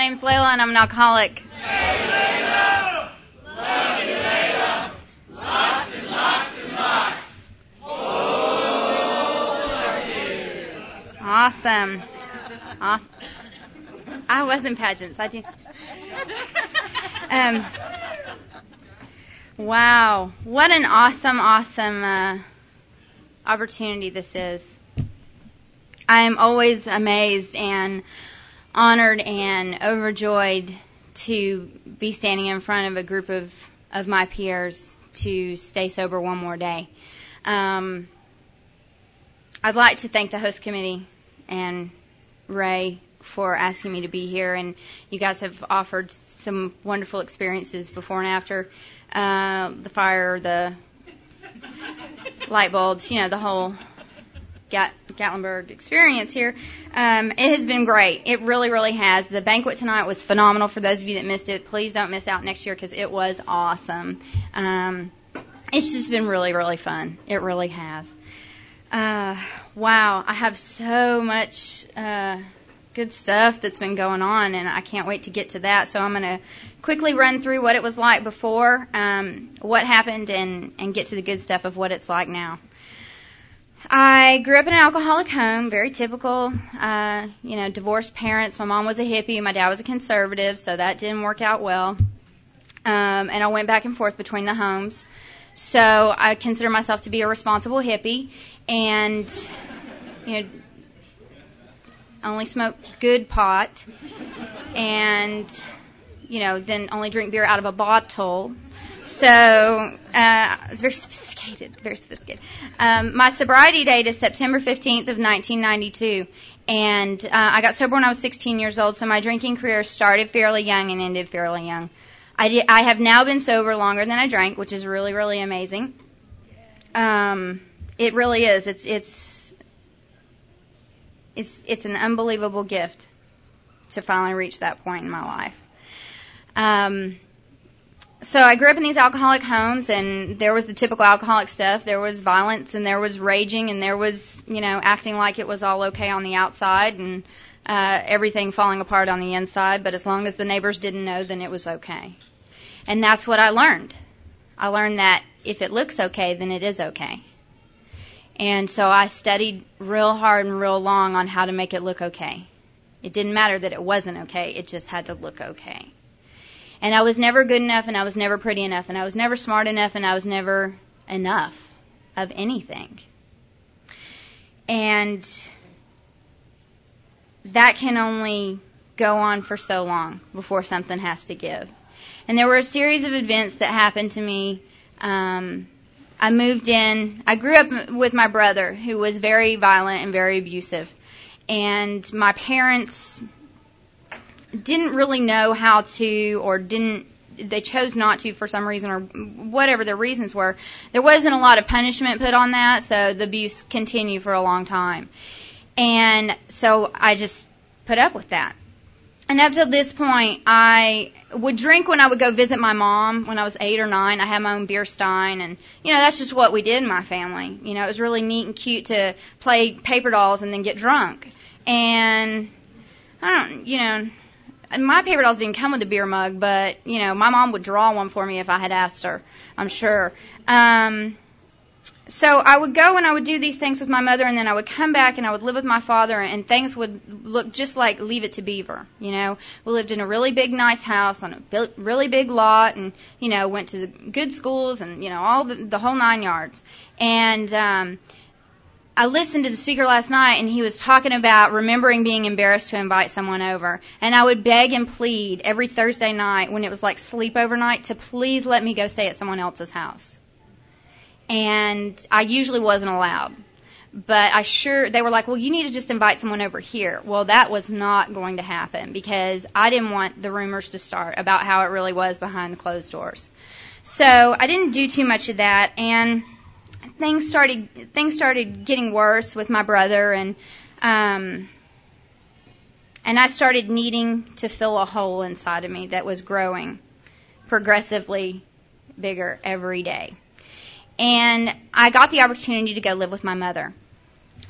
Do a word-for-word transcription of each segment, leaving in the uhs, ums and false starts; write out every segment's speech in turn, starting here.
My name's Layla, and I'm an alcoholic. Hey, Layla! Love you, Layla. Lots and lots and lots. Oh, Jesus. Awesome. Awesome. I was in pageants. I do. Um. Wow. What an awesome, awesome uh, opportunity this is. I am always amazed and honored and overjoyed to be standing in front of a group of, of my peers to stay sober one more day. Um, I'd like to thank the host committee and Ray for asking me to be here, and you guys have offered some wonderful experiences before and after uh, the fire, the light bulbs, you know, the whole Gat- Gatlinburg experience here. Um, it has been great. It really, really has. The banquet tonight was phenomenal. For those of you that missed it, please don't miss out next year because it was awesome. Um, it's just been really, really fun. It really has. Uh, wow, I have so much uh, good stuff that's been going on, and I can't wait to get to that. So I'm going to quickly run through what it was like before, um, what happened, and, and get to the good stuff of what it's like now. I grew up in an alcoholic home, very typical, uh, you know, divorced parents. My mom was a hippie. My dad was a conservative, so that didn't work out well. Um, and I went back and forth between the homes. So I consider myself to be a responsible hippie and, you know, only smoke good pot and, you know, then only drink beer out of a bottle. So uh, I was very sophisticated, very sophisticated. Um, my sobriety date is September fifteenth of nineteen ninety-two, and uh, I got sober when I was sixteen years old, so my drinking career started fairly young and ended fairly young. I, did, I have now been sober longer than I drank, which is really, really amazing. Um, it really is. It's, it's, it's, it's an unbelievable gift to finally reach that point in my life. Um... So I grew up in these alcoholic homes, and there was the typical alcoholic stuff. There was violence, and there was raging, and there was, you know, acting like it was all okay on the outside and uh, everything falling apart on the inside. But as long as the neighbors didn't know, then it was okay. And that's what I learned. I learned that if it looks okay, then it is okay. And so I studied real hard and real long on how to make it look okay. It didn't matter that it wasn't okay. It just had to look okay. And I was never good enough, and I was never pretty enough, and I was never smart enough, and I was never enough of anything. And that can only go on for so long before something has to give. And there were a series of events that happened to me. Um, I moved in. I grew up with my brother, who was very violent and very abusive. And my parents didn't really know how to, or didn't, they chose not to for some reason, or whatever their reasons were. There wasn't a lot of punishment put on that, so the abuse continued for a long time. And so I just put up with that. And up till this point, I would drink when I would go visit my mom when I was eight or nine. I had my own beer stein, and, you know, that's just what we did in my family. You know, it was really neat and cute to play paper dolls and then get drunk. And I don't, you know... My paper dolls didn't come with a beer mug, but, you know, my mom would draw one for me if I had asked her, I'm sure. Um, so I would go and I would do these things with my mother, and then I would come back and I would live with my father, and things would look just like Leave It to Beaver, you know. We lived in a really big, nice house on a bi- really big lot, and, you know, went to good schools and, you know, all the, the whole nine yards. And um, I listened to the speaker last night, and he was talking about remembering being embarrassed to invite someone over. And I would beg and plead every Thursday night when it was like sleepover night to please let me go stay at someone else's house. And I usually wasn't allowed. But I sure, they were like, well, you need to just invite someone over here. Well, that was not going to happen because I didn't want the rumors to start about how it really was behind the closed doors. So I didn't do too much of that, and Things started things started getting worse with my brother, and um, and I started needing to fill a hole inside of me that was growing progressively bigger every day. And I got the opportunity to go live with my mother.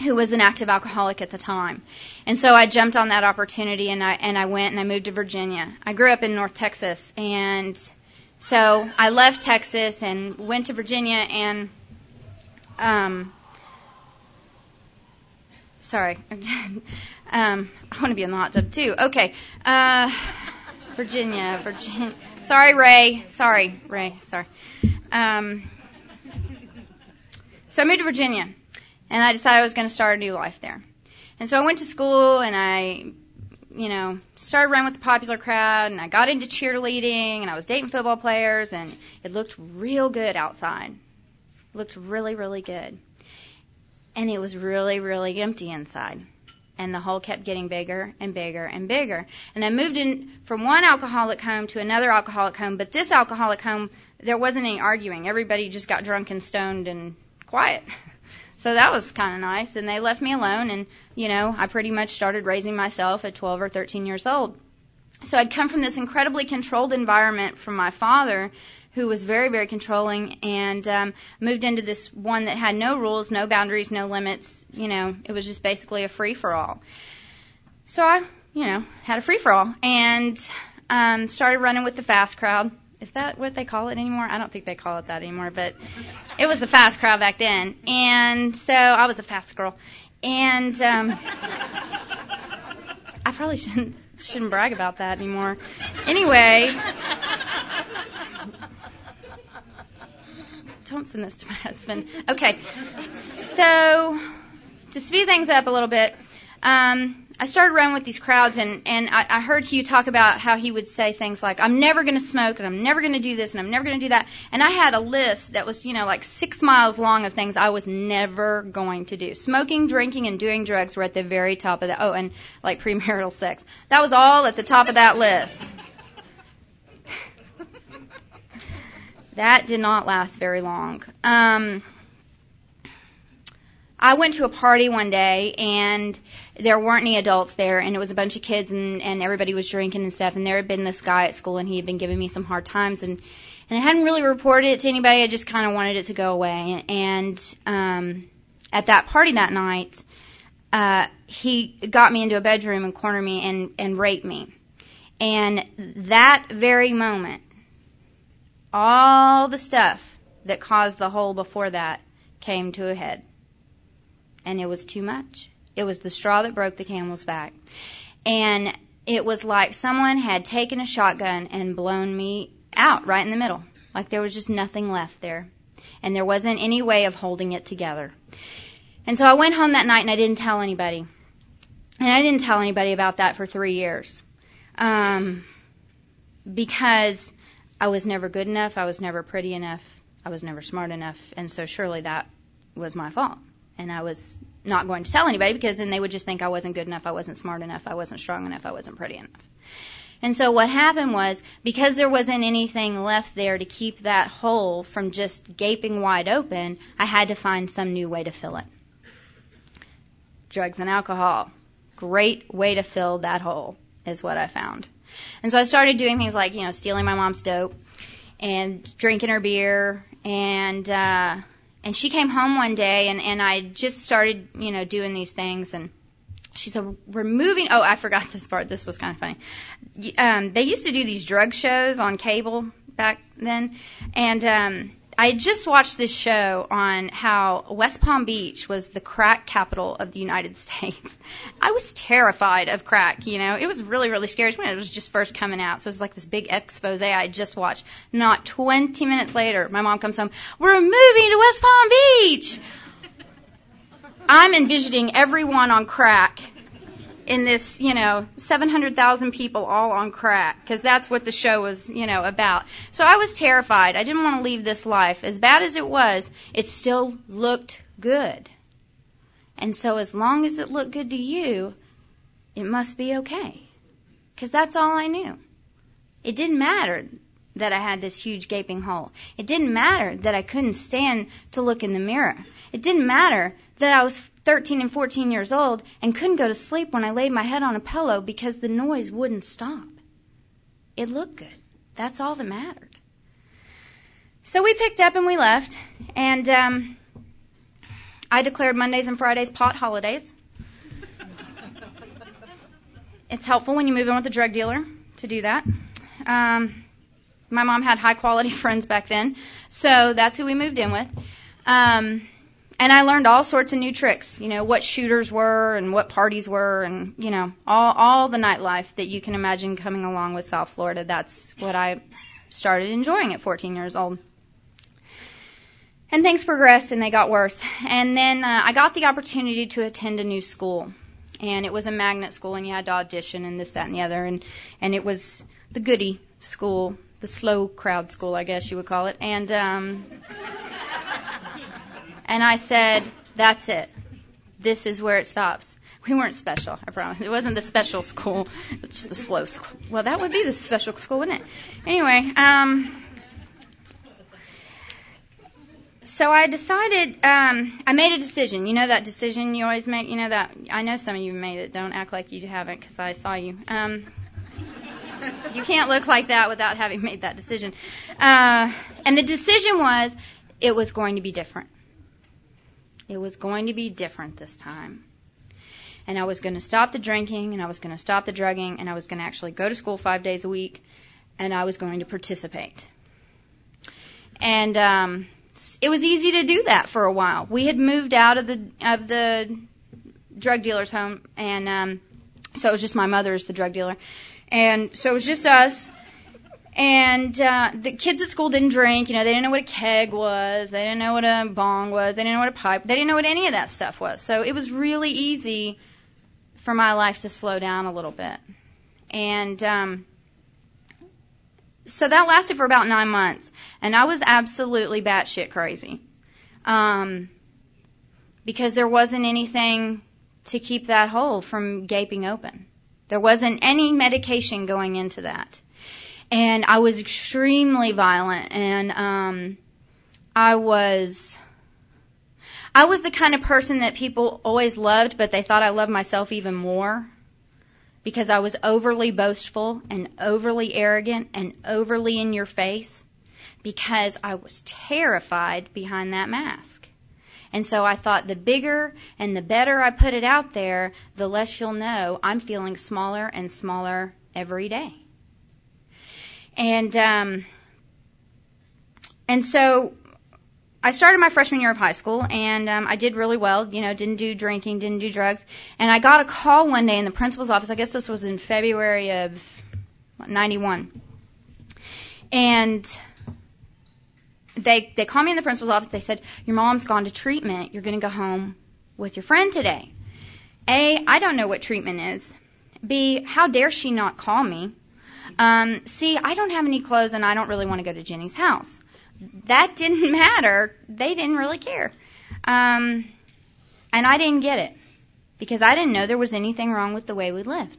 who was an active alcoholic at the time. And so I jumped on that opportunity, and I and I went and I moved to Virginia. I grew up in North Texas, and so I left Texas and went to Virginia, and um, sorry, um, I want to be in the hot tub too. Okay, uh, Virginia, Virginia. Sorry, Ray. Sorry, Ray. Sorry. Um, so I moved to Virginia. And I decided I was going to start a new life there. And so I went to school, and I, you know, started running with the popular crowd, and I got into cheerleading, and I was dating football players, and it looked real good outside. It looked really, really good. And it was really, really empty inside. And the hole kept getting bigger and bigger and bigger. And I moved in from one alcoholic home to another alcoholic home, but this alcoholic home, there wasn't any arguing. Everybody just got drunk and stoned and quiet. So that was kind of nice, and they left me alone, and, you know, I pretty much started raising myself at twelve or thirteen years old. So I'd come from this incredibly controlled environment from my father, who was very, very controlling, and um, moved into this one that had no rules, no boundaries, no limits. You know, it was just basically a free-for-all. So I, you know, had a free-for-all, and um, started running with the fast crowd. Is that what they call it anymore? I don't think they call it that anymore, but it was the fast crowd back then. And so I was a fast girl. And um, I probably shouldn't shouldn't brag about that anymore. Anyway, don't send this to my husband. Okay, so to speed things up a little bit, um, I started running with these crowds, and, and I, I heard Hugh talk about how he would say things like, I'm never going to smoke, and I'm never going to do this, and I'm never going to do that. And I had a list that was, you know, like six miles long of things I was never going to do. Smoking, drinking, and doing drugs were at the very top of that. Oh, and like premarital sex. That was all at the top of that list. That did not last very long. Um, I went to a party one day, and there weren't any adults there, and it was a bunch of kids, and, and everybody was drinking and stuff, and there had been this guy at school, and he had been giving me some hard times, and, and I hadn't really reported it to anybody. I just kind of wanted it to go away, and um, at that party that night, uh, he got me into a bedroom and cornered me and, and raped me, and that very moment, all the stuff that caused the hole before that came to a head. And it was too much. It was the straw that broke the camel's back. And it was like someone had taken a shotgun and blown me out right in the middle. Like there was just nothing left there. And there wasn't any way of holding it together. And so I went home that night, and I didn't tell anybody. And I didn't tell anybody about that for three years. Um, because I was never good enough. I was never pretty enough. I was never smart enough. And so surely that was my fault. And I was not going to tell anybody, because then they would just think I wasn't good enough, I wasn't smart enough, I wasn't strong enough, I wasn't pretty enough. And so what happened was, because there wasn't anything left there to keep that hole from just gaping wide open, I had to find some new way to fill it. Drugs and alcohol. Great way to fill that hole is what I found. And so I started doing things like, you know, stealing my mom's dope and drinking her beer, and uh And she came home one day, and, and I just started, you know, doing these things. And she said, we're moving. Oh, I forgot this part. This was kind of funny. Um, they used to do these drug shows on cable back then. And um, I just watched this show on how West Palm Beach was the crack capital of the United States. I was terrified of crack, you know. It was really, really scary. It was just first coming out. So it was like this big expose I had just watched. Not twenty minutes later, my mom comes home, we're moving to West Palm Beach. I'm envisioning everyone on crack in this, you know, seven hundred thousand people all on crack, because that's what the show was, you know, about. So I was terrified. I didn't want to leave this life. As bad as it was, it still looked good. And so as long as it looked good to you, it must be okay, because that's all I knew. It didn't matter that I had this huge gaping hole. It didn't matter that I couldn't stand to look in the mirror. It didn't matter that I was thirteen and fourteen years old and couldn't go to sleep when I laid my head on a pillow because the noise wouldn't stop. It looked good. That's all that mattered. So we picked up and we left, and um, I declared Mondays and Fridays pot holidays. It's helpful when you move in with a drug dealer to do that. Um, my mom had high-quality friends back then, so that's who we moved in with. Um, and I learned all sorts of new tricks, you know, what shooters were and what parties were and, you know, all, all the nightlife that you can imagine coming along with South Florida. That's what I started enjoying at fourteen years old. And things progressed, and they got worse. And then uh, I got the opportunity to attend a new school. And it was a magnet school, and you had to audition and this, that, and the other. And, and it was the goody school, the slow crowd school, I guess you would call it. And um, and I said, that's it. This is where it stops. We weren't special, I promise. It wasn't the special school. It was just the slow school. Well, that would be the special school, wouldn't it? Anyway, um, so I decided, um, I made a decision. You know that decision you always make? You know that, I know some of you made it. Don't act like you haven't, because I saw you. Um, you can't look like that without having made that decision. Uh, and the decision was, it was going to be different. It was going to be different this time. And I was going to stop the drinking, and I was going to stop the drugging, and I was going to actually go to school five days a week, and I was going to participate. And um, it was easy to do that for a while. We had moved out of the of the drug dealer's home, and um, so it was just my mother is the drug dealer. And so it was just us. And uh, the kids at school didn't drink. You know, they didn't know what a keg was. They didn't know what a bong was. They didn't know what a pipe. They didn't know what any of that stuff was. So it was really easy for my life to slow down a little bit. And um, so that lasted for about nine months. And I was absolutely batshit crazy um, because there wasn't anything to keep that hole from gaping open. There wasn't any medication going into that. And I was extremely violent, and um, I was I was the kind of person that people always loved, but they thought I loved myself even more because I was overly boastful and overly arrogant and overly in your face because I was terrified behind that mask. And so I thought the bigger and the better I put it out there, the less you'll know I'm feeling smaller and smaller every day. And um, and so I started my freshman year of high school, and um, I did really well. You know, didn't do drinking, didn't do drugs. And I got a call one day in the principal's office. I guess this was in February of ninety-one. And they they called me in the principal's office. They said, your mom's gone to treatment. You're going to go home with your friend today. A, I don't know what treatment is. B, how dare she not call me? Um, see, I don't have any clothes, and I don't really want to go to Jenny's house. That didn't matter. They didn't really care. Um, and I didn't get it because I didn't know there was anything wrong with the way we lived.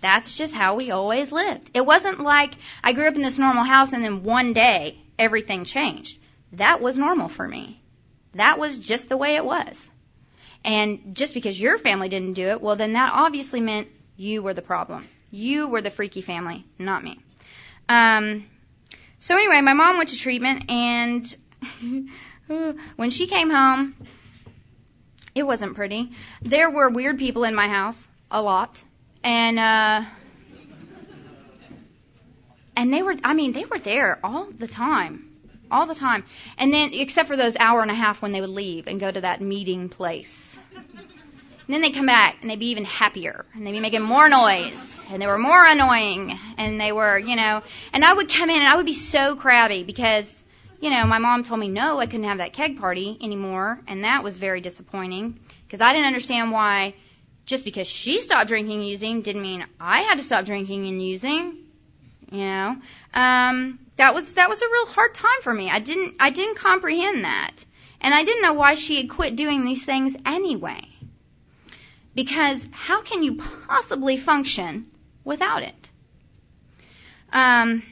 That's just how we always lived. It wasn't like I grew up in this normal house, and then one day everything changed. That was normal for me. That was just the way it was. And just because your family didn't do it, well, then that obviously meant you were the problem. You were the freaky family, not me. Um, so anyway, my mom went to treatment, and when she came home, it wasn't pretty. There were weird people in my house, a lot, and uh, and they were, I mean, they were there all the time, all the time. And then, except for those hour and a half when they would leave and go to that meeting place. And then they come back, and they'd be even happier, and they'd be making more noise, and they were more annoying, and they were, you know, and I would come in, and I would be so crabby because, you know, my mom told me, no, I couldn't have that keg party anymore, and that was very disappointing because I didn't understand why just because she stopped drinking and using didn't mean I had to stop drinking and using, you know. Um, that was that was a real hard time for me. I didn't I didn't comprehend that, and I didn't know why she had quit doing these things anyway. Because how can you possibly function without it? Um,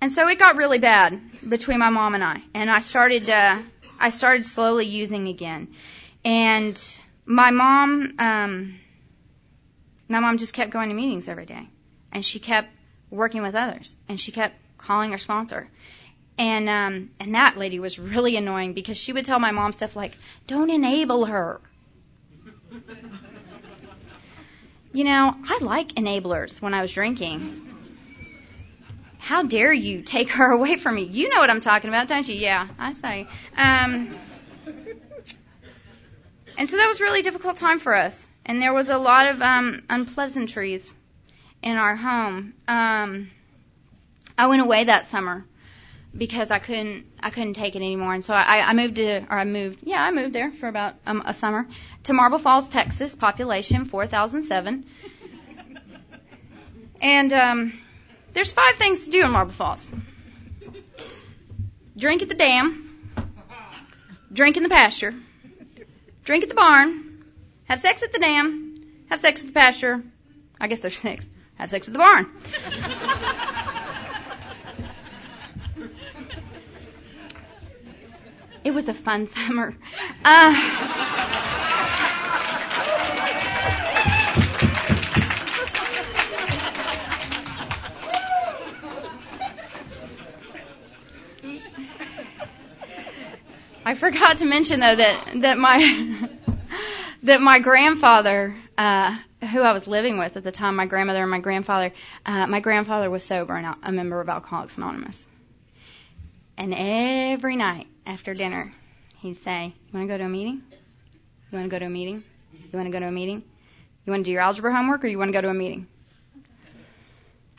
and so it got really bad between my mom and I. And I started, uh, I started slowly using again. And my mom, um, my mom just kept going to meetings every day. And she kept working with others. And she kept calling her sponsor. And um, and that lady was really annoying because she would tell my mom stuff like, don't enable her. You know, I like enablers when I was drinking. How dare you take her away from me? You know what I'm talking about, don't you? Yeah, I say. Um, and so that was a really difficult time for us. And there was a lot of um, unpleasantries in our home. Um, I went away that summer because I couldn't I couldn't take it anymore, and so I, I moved to or I moved yeah I moved there for about um, a summer to Marble Falls, Texas, population four thousand seven. And um, there's five things to do in Marble Falls: drink at the dam, drink in the pasture, drink at the barn, have sex at the dam, have sex at the pasture. I guess there's six. Have sex at the barn. It was a fun summer. Uh, I forgot to mention though that that my that my grandfather, uh, who I was living with at the time, my grandmother and my grandfather, uh, my grandfather was sober and a member of Alcoholics Anonymous. And every night after dinner, he'd say, you want to go to a meeting? You want to go to a meeting? You want to go to a meeting? You want to do your algebra homework, or you want to go to a meeting?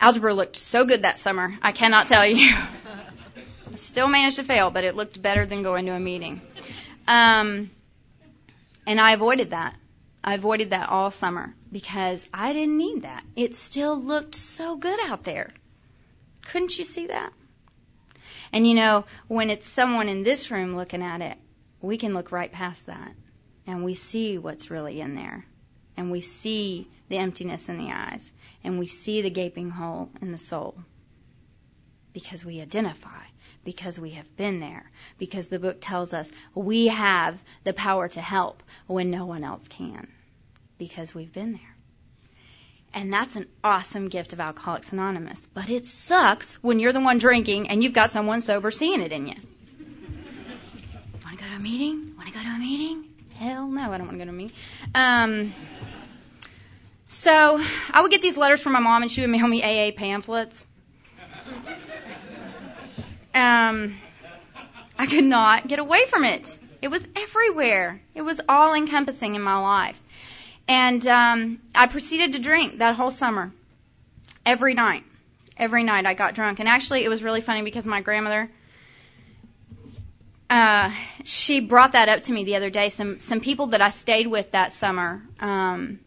Algebra looked so good that summer, I cannot tell you. I still managed to fail, but it looked better than going to a meeting. Um, and I avoided that. I avoided that all summer because I didn't need that. It still looked so good out there. Couldn't you see that? And, you know, when it's someone in this room looking at it, we can look right past that, and we see what's really in there, and we see the emptiness in the eyes, and we see the gaping hole in the soul, because we identify, because we have been there, because the book tells us we have the power to help when no one else can, because we've been there. And that's an awesome gift of Alcoholics Anonymous. But it sucks when you're the one drinking and you've got someone sober seeing it in you. Want to go to a meeting? Want to go to a meeting? Hell no, I don't want to go to a meeting. Um, so I would get these letters from my mom, and she would mail me A A pamphlets. Um, I could not get away from it. It was everywhere. It was all-encompassing in my life. And um, I proceeded to drink that whole summer, every night. Every night I got drunk. And actually it was really funny because my grandmother, uh, she brought that up to me the other day. Some some people that I stayed with that summer um,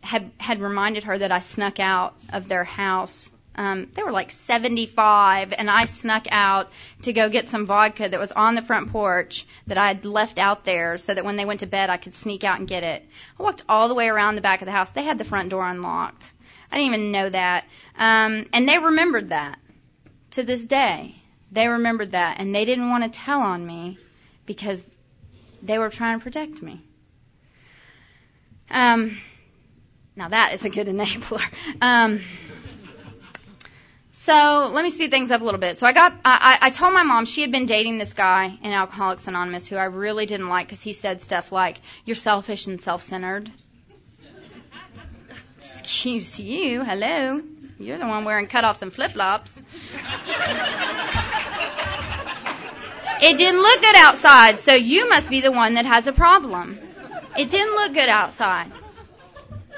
had, had reminded her that I snuck out of their house. Um, they were like seventy-five, and I snuck out to go get some vodka that was on the front porch that I had left out there so that when they went to bed I could sneak out and get it. I walked all the way around the back of the house. They had the front door unlocked. I didn't even know that. Um, and they remembered that to this day. They remembered that, and they didn't want to tell on me because they were trying to protect me. Um, now that is a good enabler. Um So let me speed things up a little bit. So I got, I, I told my mom she had been dating this guy in Alcoholics Anonymous who I really didn't like because he said stuff like, you're selfish and self-centered. Excuse you, hello. You're the one wearing cutoffs and flip-flops. It didn't look good outside, so you must be the one that has a problem. It didn't look good outside.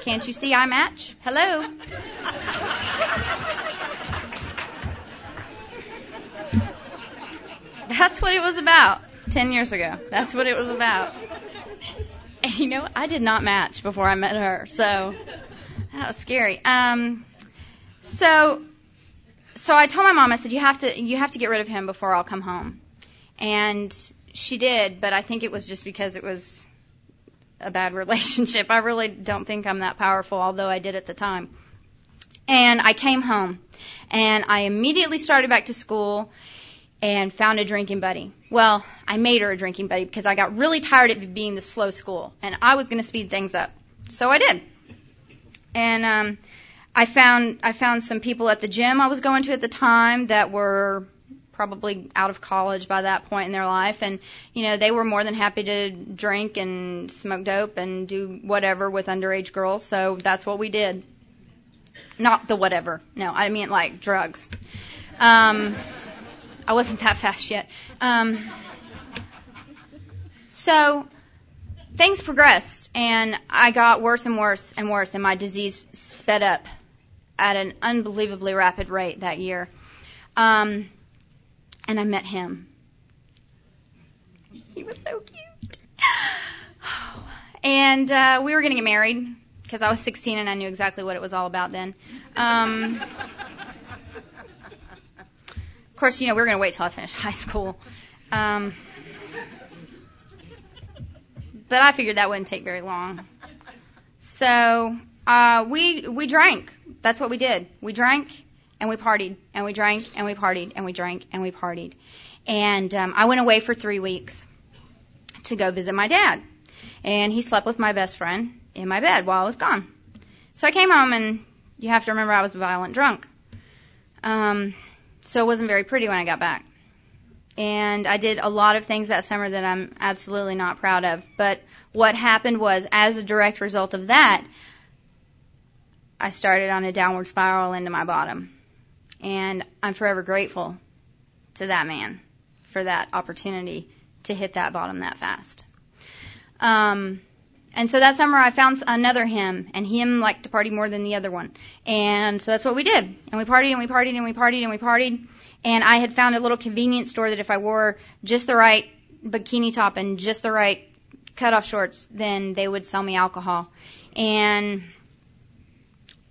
Can't you see I match? Hello. That's what it was about ten years ago. That's what it was about. And, you know, I did not match before I met her, so that was scary. Um, so, so I told my mom, I said, you have to, you have to get rid of him before I'll come home. And she did, but I think it was just because it was a bad relationship. I really don't think I'm that powerful, although I did at the time. And I came home, and I immediately started back to school and found a drinking buddy. Well, I made her a drinking buddy because I got really tired of being the slow school, and I was going to speed things up. So I did. And um, I found I found some people at the gym I was going to at the time that were probably out of college by that point in their life, and you know, they were more than happy to drink and smoke dope and do whatever with underage girls. So that's what we did. Not the whatever. No, I mean like drugs. Um, I wasn't that fast yet. Um, so things progressed, and I got worse and worse and worse, and my disease sped up at an unbelievably rapid rate that year. Um, and I met him. He was so cute. And uh, we were going to get married because I was sixteen and I knew exactly what it was all about then. Um, of course, you know, we were going to wait till I finished high school. Um, but I figured that wouldn't take very long. So uh, we we drank. That's what we did. We drank and we partied and we drank and we partied and we drank and we partied. And um, I went away for three weeks to go visit my dad. And he slept with my best friend in my bed while I was gone. So I came home, and you have to remember I was a violent drunk. Um, so it wasn't very pretty when I got back. And I did a lot of things that summer that I'm absolutely not proud of. But what happened was, as a direct result of that, I started on a downward spiral into my bottom, and I'm forever grateful to that man for that opportunity to hit that bottom that fast. Um, and so that summer I found another him, and him liked to party more than the other one, and so that's what we did, and we partied and we partied and we partied and we partied, and I had found a little convenience store that if I wore just the right bikini top and just the right cutoff shorts, then they would sell me alcohol. And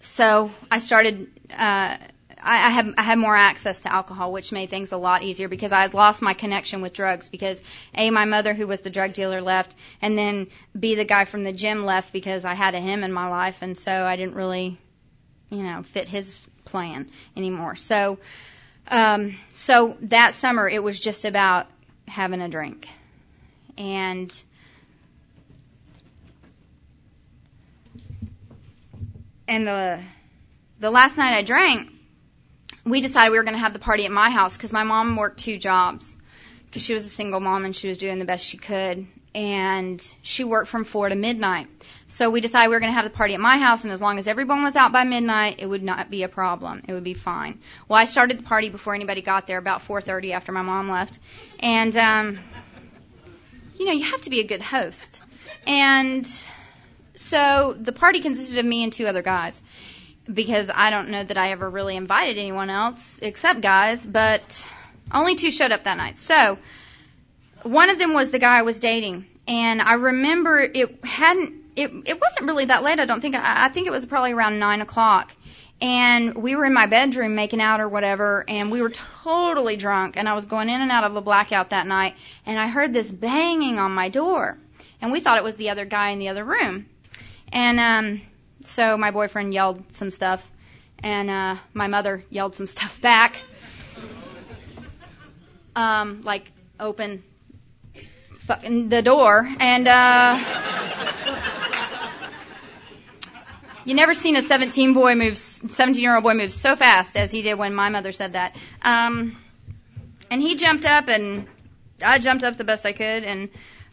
so I started, uh, I, I had, I had more access to alcohol, which made things a lot easier because I had lost my connection with drugs because A, my mother, who was the drug dealer, left, and then B, the guy from the gym left because I had a him in my life. And so I didn't really, you know, fit his plan anymore. So, um, so that summer it was just about having a drink. And And the the last night I drank, we decided we were going to have the party at my house because my mom worked two jobs because she was a single mom and she was doing the best she could. And she worked from four to midnight. So we decided we were going to have the party at my house, and as long as everyone was out by midnight, it would not be a problem. It would be fine. Well, I started the party before anybody got there, about four thirty after my mom left. And, um, you know, you have to be a good host. And so the party consisted of me and two other guys, because I don't know that I ever really invited anyone else except guys, but only two showed up that night. So one of them was the guy I was dating, and I remember it hadn't it it wasn't really that late. I don't think I, I think it was probably around nine o'clock, and we were in my bedroom making out or whatever, and we were totally drunk, and I was going in and out of a blackout that night, and I heard this banging on my door, and we thought it was the other guy in the other room. And um, so my boyfriend yelled some stuff, and uh, my mother yelled some stuff back, um, like open fucking the door. And uh, you never seen a seventeen boy move, seventeen year old boy move so fast as he did when my mother said that. Um, and he jumped up, and I jumped up the best I could, and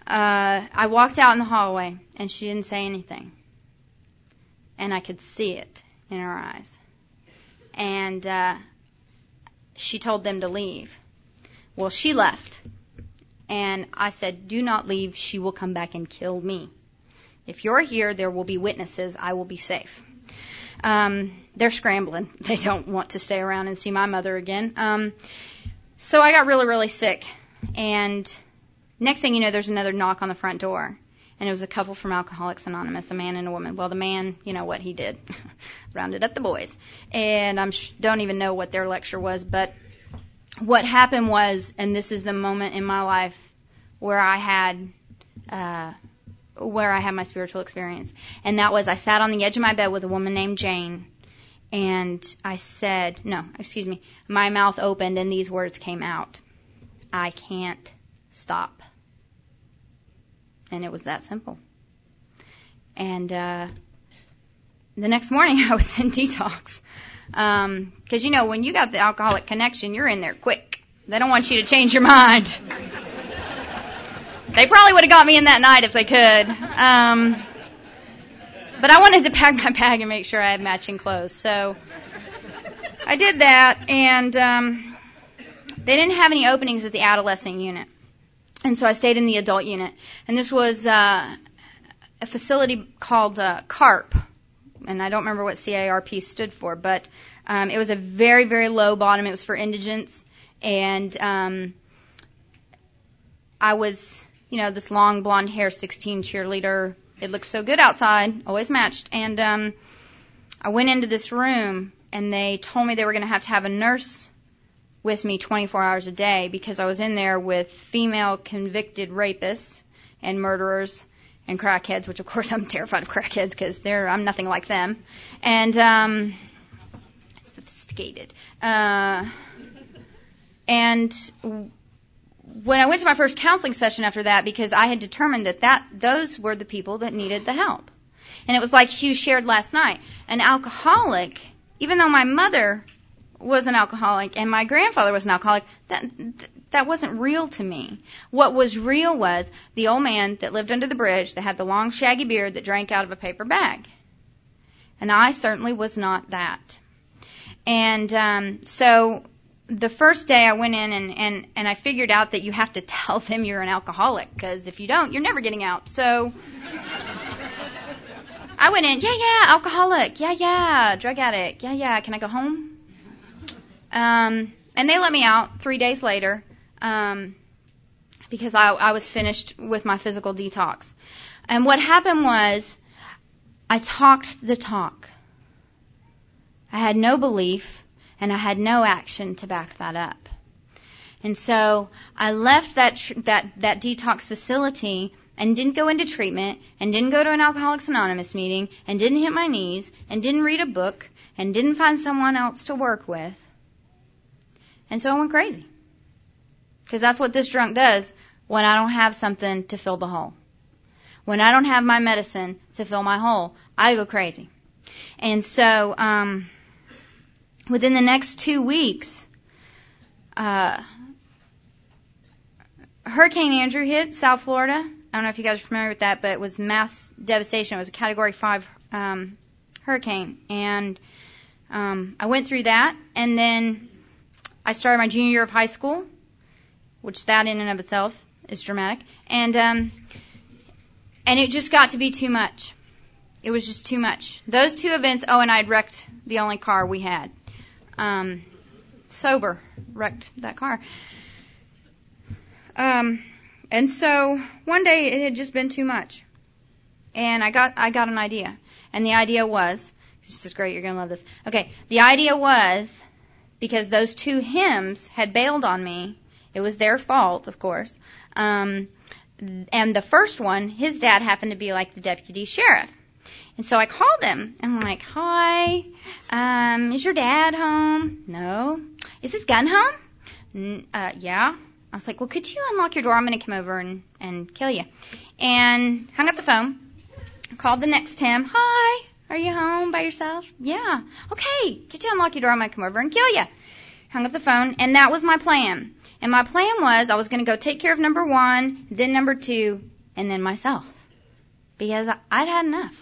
uh, I walked out in the hallway, and she didn't say anything. And I could see it in her eyes. And uh, she told them to leave. Well, she left. And I said, do not leave. She will come back and kill me. If you're here, there will be witnesses. I will be safe. Um, they're scrambling. They don't want to stay around and see my mother again. Um, so I got really, really sick. And next thing you know, there's another knock on the front door. And it was a couple from Alcoholics Anonymous, a man and a woman. Well, the man, you know what he did, rounded up the boys. And I sh- don't even know what their lecture was. But what happened was, and this is the moment in my life where I had uh, where I had my spiritual experience. And that was, I sat on the edge of my bed with a woman named Jane. And I said, no, excuse me, my mouth opened and these words came out. I can't stop. And it was that simple. And uh, the next morning I was in detox. Because, um, you know, when you got the alcoholic connection, you're in there quick. They don't want you to change your mind. They probably would have got me in that night if they could. Um, but I wanted to pack my bag and make sure I had matching clothes. So I did that, and um, they didn't have any openings at the adolescent unit. And so I stayed in the adult unit. And this was uh, a facility called uh, CARP. And I don't remember what C A R P stood for, but um, it was a very, very low bottom. It was for indigents. And um, I was, you know, this long blonde hair, sixteen cheerleader. It looked so good outside, always matched. And um, I went into this room, and they told me they were going to have to have a nurse with me twenty-four hours a day because I was in there with female convicted rapists and murderers and crackheads, which, of course, I'm terrified of crackheads because they're I'm nothing like them. And um, sophisticated. Uh, and when I went to my first counseling session after that, because I had determined that, that those were the people that needed the help. And it was like Hugh shared last night. An alcoholic, even though my mother was an alcoholic and my grandfather was an alcoholic, that that wasn't real to me. What was real was the old man that lived under the bridge, that had the long shaggy beard, that drank out of a paper bag. And I certainly was not that. And um, so the first day I went in and, and, and I figured out that you have to tell them you're an alcoholic, because if you don't, you're never getting out. So I went in, yeah, yeah, alcoholic, yeah, yeah, drug addict, yeah, yeah, can I go home? Um, and they let me out three days later, um, because I, I was finished with my physical detox. And what happened was I talked the talk. I had no belief, and I had no action to back that up. And so I left that, tr- that, that detox facility and didn't go into treatment, and didn't go to an Alcoholics Anonymous meeting, and didn't hit my knees, and didn't read a book, and didn't find someone else to work with. And so I went crazy, because that's what this drunk does when I don't have something to fill the hole. When I don't have my medicine to fill my hole, I go crazy. And so um, within the next two weeks, uh, Hurricane Andrew hit South Florida. I don't know if you guys are familiar with that, but it was mass devastation. It was a Category five um, hurricane. And um, I went through that, and then I started my junior year of high school, which that in and of itself is dramatic. And um, and it just got to be too much. It was just too much. Those two events, oh, and I had wrecked the only car we had. Um, sober, wrecked that car. Um, and so one day it had just been too much. And I got I got an idea. And the idea was, this is great, you're going to love this. Okay, the idea was, because those two hymns had bailed on me. It was their fault, of course. Um, and the first one, his dad happened to be like the deputy sheriff. And so I called him, and I'm like, hi, um, is your dad home? No. Is his gun home? N- uh, yeah. I was like, well, could you unlock your door? I'm going to come over and, and kill you. And hung up the phone, called the next hymn, hi. Are you home by yourself? Yeah. Okay. Could you unlock your door? I'm going to come over and kill you. Hung up the phone, and that was my plan. And my plan was I was going to go take care of number one, then number two, and then myself. Because I'd had enough.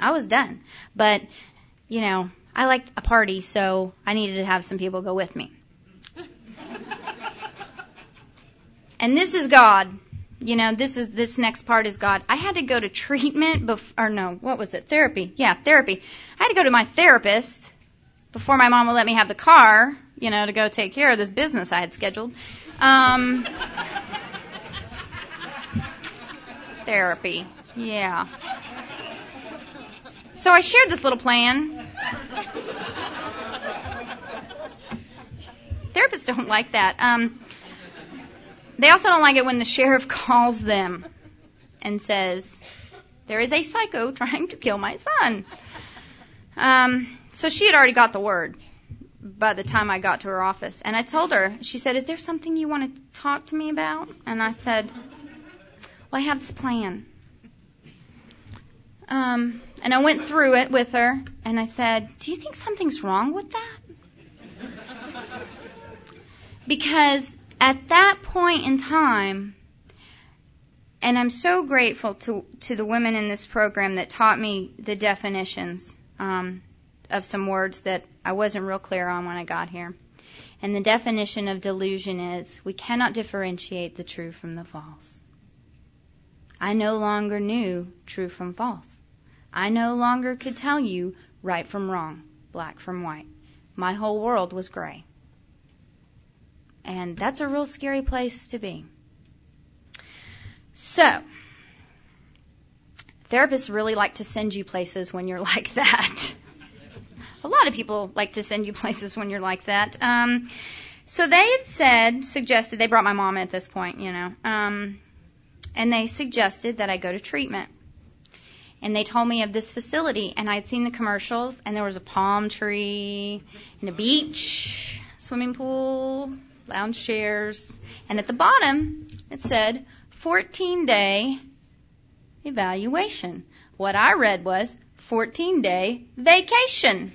I was done. But, you know, I liked a party, so I needed to have some people go with me. And this is God. You know, this is this next part is God. I had to go to treatment bef- or no, what was it? Therapy. Yeah, therapy. I had to go to my therapist before my mom would let me have the car, you know, to go take care of this business I had scheduled. Um, therapy. Yeah. So I shared this little plan. Therapists don't like that. Um They also don't like it when the sheriff calls them and says, there is a psycho trying to kill my son. Um, so she had already got the word by the time I got to her office. And I told her, she said, is there something you want to talk to me about? And I said, well, I have this plan. Um, and I went through it with her, and I said, do you think something's wrong with that? because at that point in time, and I'm so grateful to to the women in this program that taught me the definitions um, of some words that I wasn't real clear on when I got here. And the definition of delusion is, we cannot differentiate the true from the false. I no longer knew true from false. I no longer could tell you right from wrong, black from white. My whole world was gray. And that's a real scary place to be. So, therapists really like to send you places when you're like that. A lot of people like to send you places when you're like that. Um, so they had said, suggested, they brought my mom at this point, you know, um, and they suggested that I go to treatment. And they told me of this facility, and I had seen the commercials, and there was a palm tree and a beach, swimming pool, lounge chairs. And at the bottom, it said, fourteen-day evaluation. What I read was, fourteen-day vacation.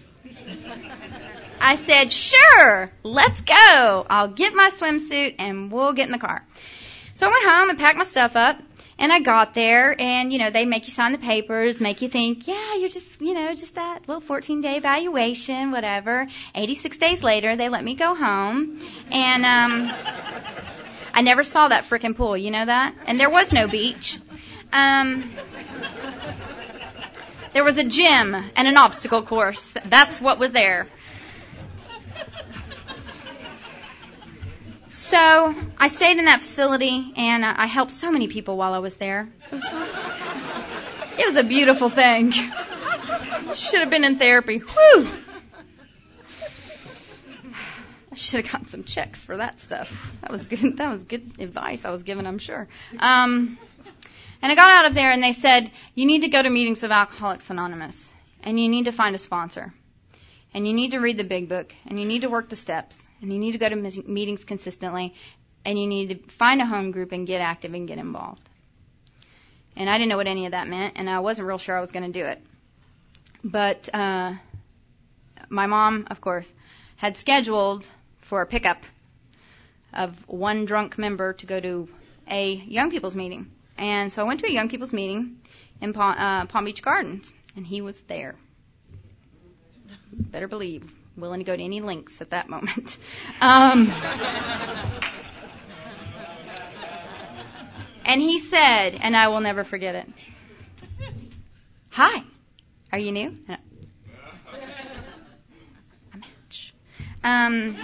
I said, sure, let's go. I'll get my swimsuit, and we'll get in the car. So I went home and packed my stuff up. And I got there, and, you know, they make you sign the papers, make you think, yeah, you're just, you know, just that little fourteen-day evaluation, whatever. eighty-six days later, they let me go home, and um, I never saw that frickin' pool, you know that? And there was no beach. Um, there was a gym and an obstacle course. That's what was there. So I stayed in that facility, and uh, I helped so many people while I was there. It was, it was a beautiful thing. Should have been in therapy. Whew. I should have gotten some checks for that stuff. That was good. That was good advice I was given, I'm sure. Um, and I got out of there, and they said, you need to go to meetings of Alcoholics Anonymous, and you need to find a sponsor. And you need to read the Big Book, and you need to work the steps, and you need to go to mis- meetings consistently, and you need to find a home group and get active and get involved. And I didn't know what any of that meant, and I wasn't real sure I was going to do it. But uh, my mom, of course, had scheduled for a pickup of one drunk member to go to a young people's meeting. And so I went to a young people's meeting in pa- uh, Palm Beach Gardens, and he was there. Better believe, willing to go to any lengths at that moment. Um, and he said, and I will never forget it, hi, are you new? No. A match. Um,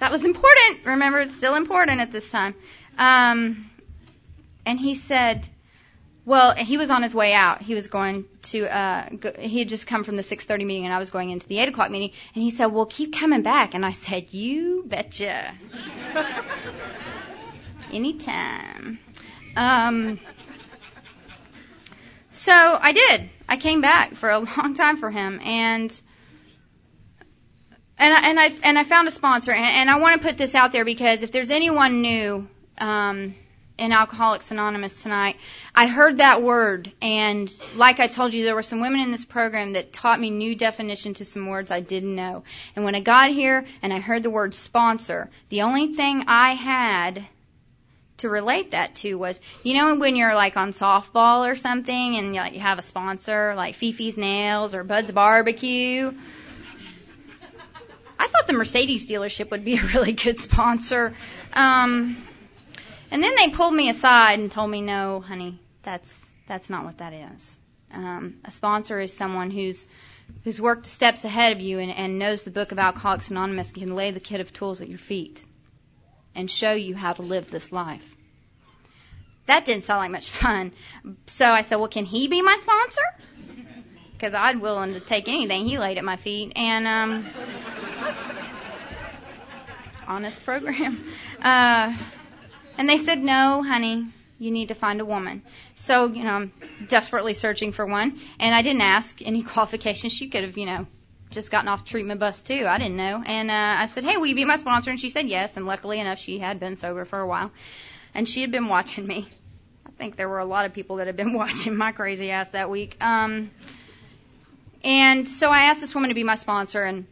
that was important. Remember, it's still important at this time. Um, and he said, well, he was on his way out. He was going to, uh, go, he had just come from the six thirty meeting, and I was going into the eight o'clock meeting. And he said, well, keep coming back. And I said, you betcha. Anytime. Um, so I did. I came back for a long time for him. And, and I, and I, and I found a sponsor. And, and I want to put this out there because if there's anyone new, um, in Alcoholics Anonymous tonight, I heard that word, and like I told you, there were some women in this program that taught me new definition to some words I didn't know. And when I got here and I heard the word sponsor, the only thing I had to relate that to was, you know, when you're like on softball or something and you, like, you have a sponsor, like Fifi's Nails or Bud's Barbecue. I thought the Mercedes dealership would be a really good sponsor. Um... And then they pulled me aside and told me, no, honey, that's that's not what that is. Um, a sponsor is someone who's who's worked steps ahead of you and, and knows the book of Alcoholics Anonymous and can lay the kit of tools at your feet and show you how to live this life. That didn't sound like much fun. So I said, well, can he be my sponsor? Because I'd willing to take anything he laid at my feet. And um, honest program. Uh And they said, no, honey, you need to find a woman. So, you know, I'm desperately searching for one. And I didn't ask any qualifications. She could have, you know, just gotten off the treatment bus, too. I didn't know. And uh, I said, hey, will you be my sponsor? And she said yes. And luckily enough, she had been sober for a while. And she had been watching me. I think there were a lot of people that had been watching my crazy ass that week. Um, and so I asked this woman to be my sponsor. And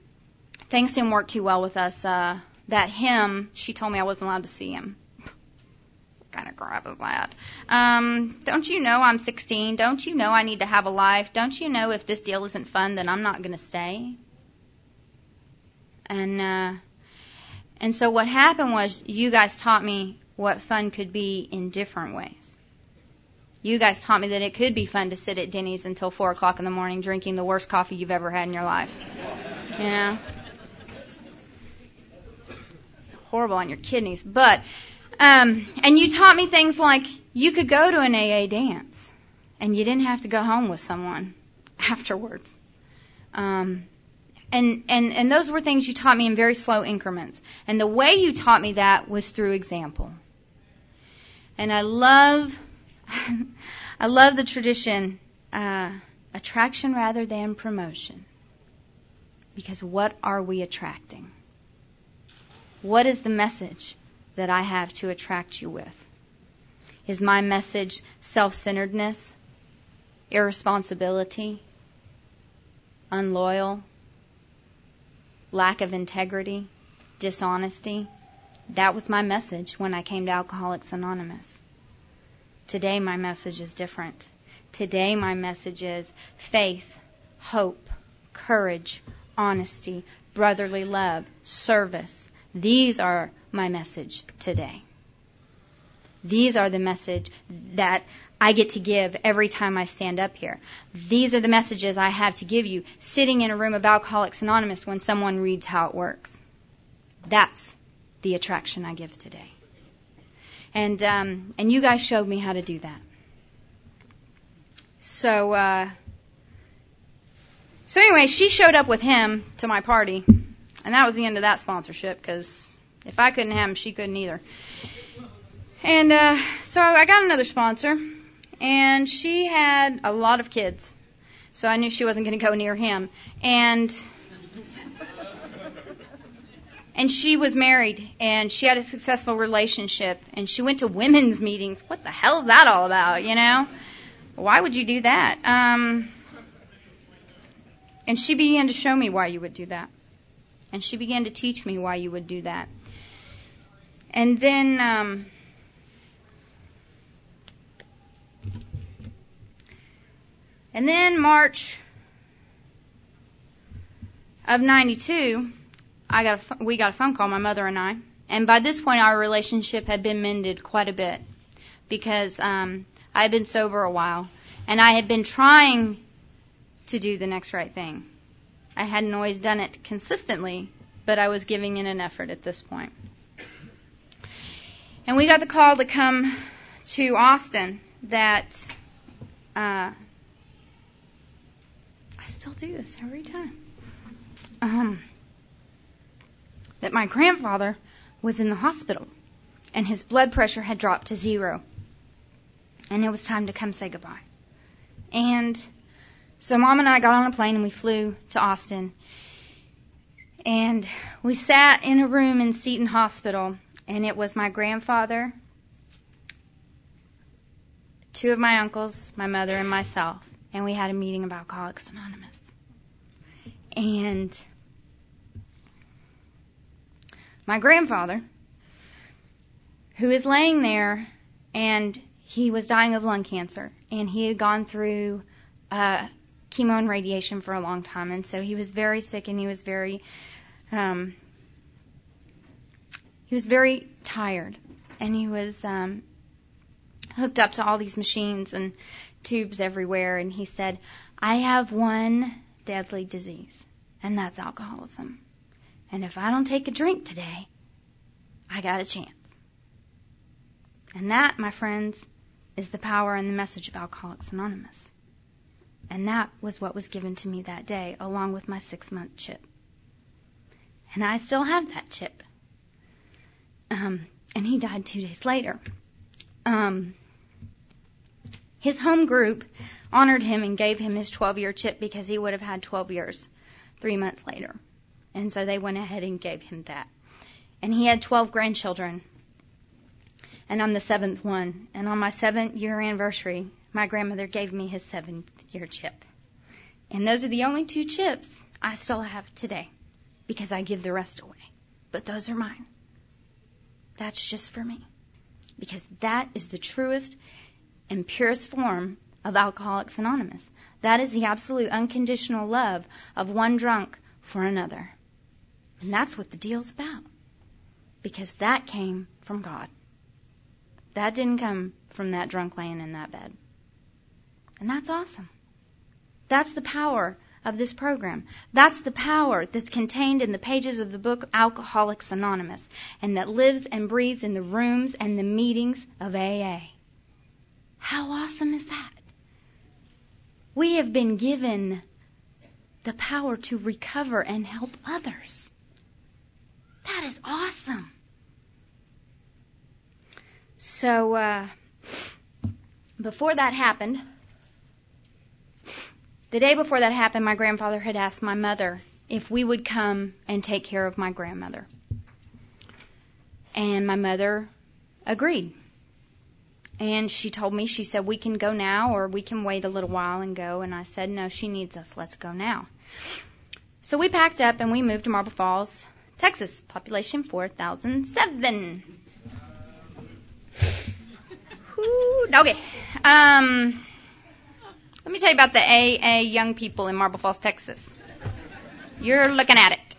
things didn't work too well with us. Uh, that hymn, she told me I wasn't allowed to see him. Kind of crap is that? Um, don't you know I'm sixteen? Don't you know I need to have a life? Don't you know if this deal isn't fun, then I'm not going to stay? And uh, and so what happened was you guys taught me what fun could be in different ways. You guys taught me that it could be fun to sit at Denny's until four o'clock in the morning drinking the worst coffee you've ever had in your life. You know? Horrible on your kidneys. But, um, and you taught me things like you could go to an A A dance and you didn't have to go home with someone afterwards. Um, and, and, and those were things you taught me in very slow increments. And the way you taught me that was through example. And I love... I love the tradition, uh, attraction rather than promotion. Because what are we attracting? What is the message that I have to attract you with? Is my message self-centeredness, irresponsibility, unloyal, lack of integrity, dishonesty? That was my message when I came to Alcoholics Anonymous. Today my message is different. Today my message is faith, hope, courage, honesty, brotherly love, service. These are my message today. These are the message that I get to give every time I stand up here. These are the messages I have to give you sitting in a room of Alcoholics Anonymous when someone reads how it works. That's the attraction I give today. And um, and you guys showed me how to do that. So uh, so anyway, she showed up with him to my party, and that was the end of that sponsorship. Because if I couldn't have him, she couldn't either. And uh, so I got another sponsor, and she had a lot of kids, so I knew she wasn't going to go near him. And And she was married, and she had a successful relationship, and she went to women's meetings. What the hell is that all about, you know? Why would you do that? Um, and she began to show me why you would do that. And she began to teach me why you would do that. And then um, and then March of ninety-two... I got a, we got a phone call, my mother and I, and by this point our relationship had been mended quite a bit because um, I had been sober a while, and I had been trying to do the next right thing. I hadn't always done it consistently, but I was giving in an effort at this point. And we got the call to come to Austin that uh, I still do this every time. Um. That my grandfather was in the hospital, and his blood pressure had dropped to zero, and it was time to come say goodbye. And so Mom and I got on a plane, and we flew to Austin, and we sat in a room in Seton Hospital, and it was my grandfather, two of my uncles, my mother, and myself, and we had a meeting of Alcoholics Anonymous. And my grandfather, who is laying there, and he was dying of lung cancer, and he had gone through uh, chemo and radiation for a long time, and so he was very sick, and he was very, um, he was very tired, and he was um, hooked up to all these machines and tubes everywhere, and he said, "I have one deadly disease, and that's alcoholism. And if I don't take a drink today, I got a chance." And that, my friends, is the power and the message of Alcoholics Anonymous. And that was what was given to me that day, along with my six-month chip. And I still have that chip. Um, and he died two days later. Um, his home group honored him and gave him his twelve-year chip because he would have had twelve years three months later. And so they went ahead and gave him that. And he had twelve grandchildren. And I'm the seventh one. And on my seventh year anniversary, my grandmother gave me his seventh year chip. And those are the only two chips I still have today. because I give the rest away. But those are mine. That's just for me. Because that is the truest and purest form of Alcoholics Anonymous. That is the absolute unconditional love of one drunk for another. And that's what the deal's about. Because that came from God. That didn't come from that drunk laying in that bed. And that's awesome. That's the power of this program. That's the power that's contained in the pages of the book Alcoholics Anonymous, and that lives and breathes in the rooms and the meetings of A A. How awesome is that? We have been given the power to recover and help others. That is awesome. So, uh, before that happened, the day before that happened, my grandfather had asked my mother if we would come and take care of my grandmother. And my mother agreed. And she told me, she said, we can go now or we can wait a little while and go. And I said, no, she needs us. Let's go now. So we packed up and we moved to Marble Falls, Texas, population four thousand seven. Ooh, doggy. Um... Let me tell you about the A A young people in Marble Falls, Texas. You're looking at it.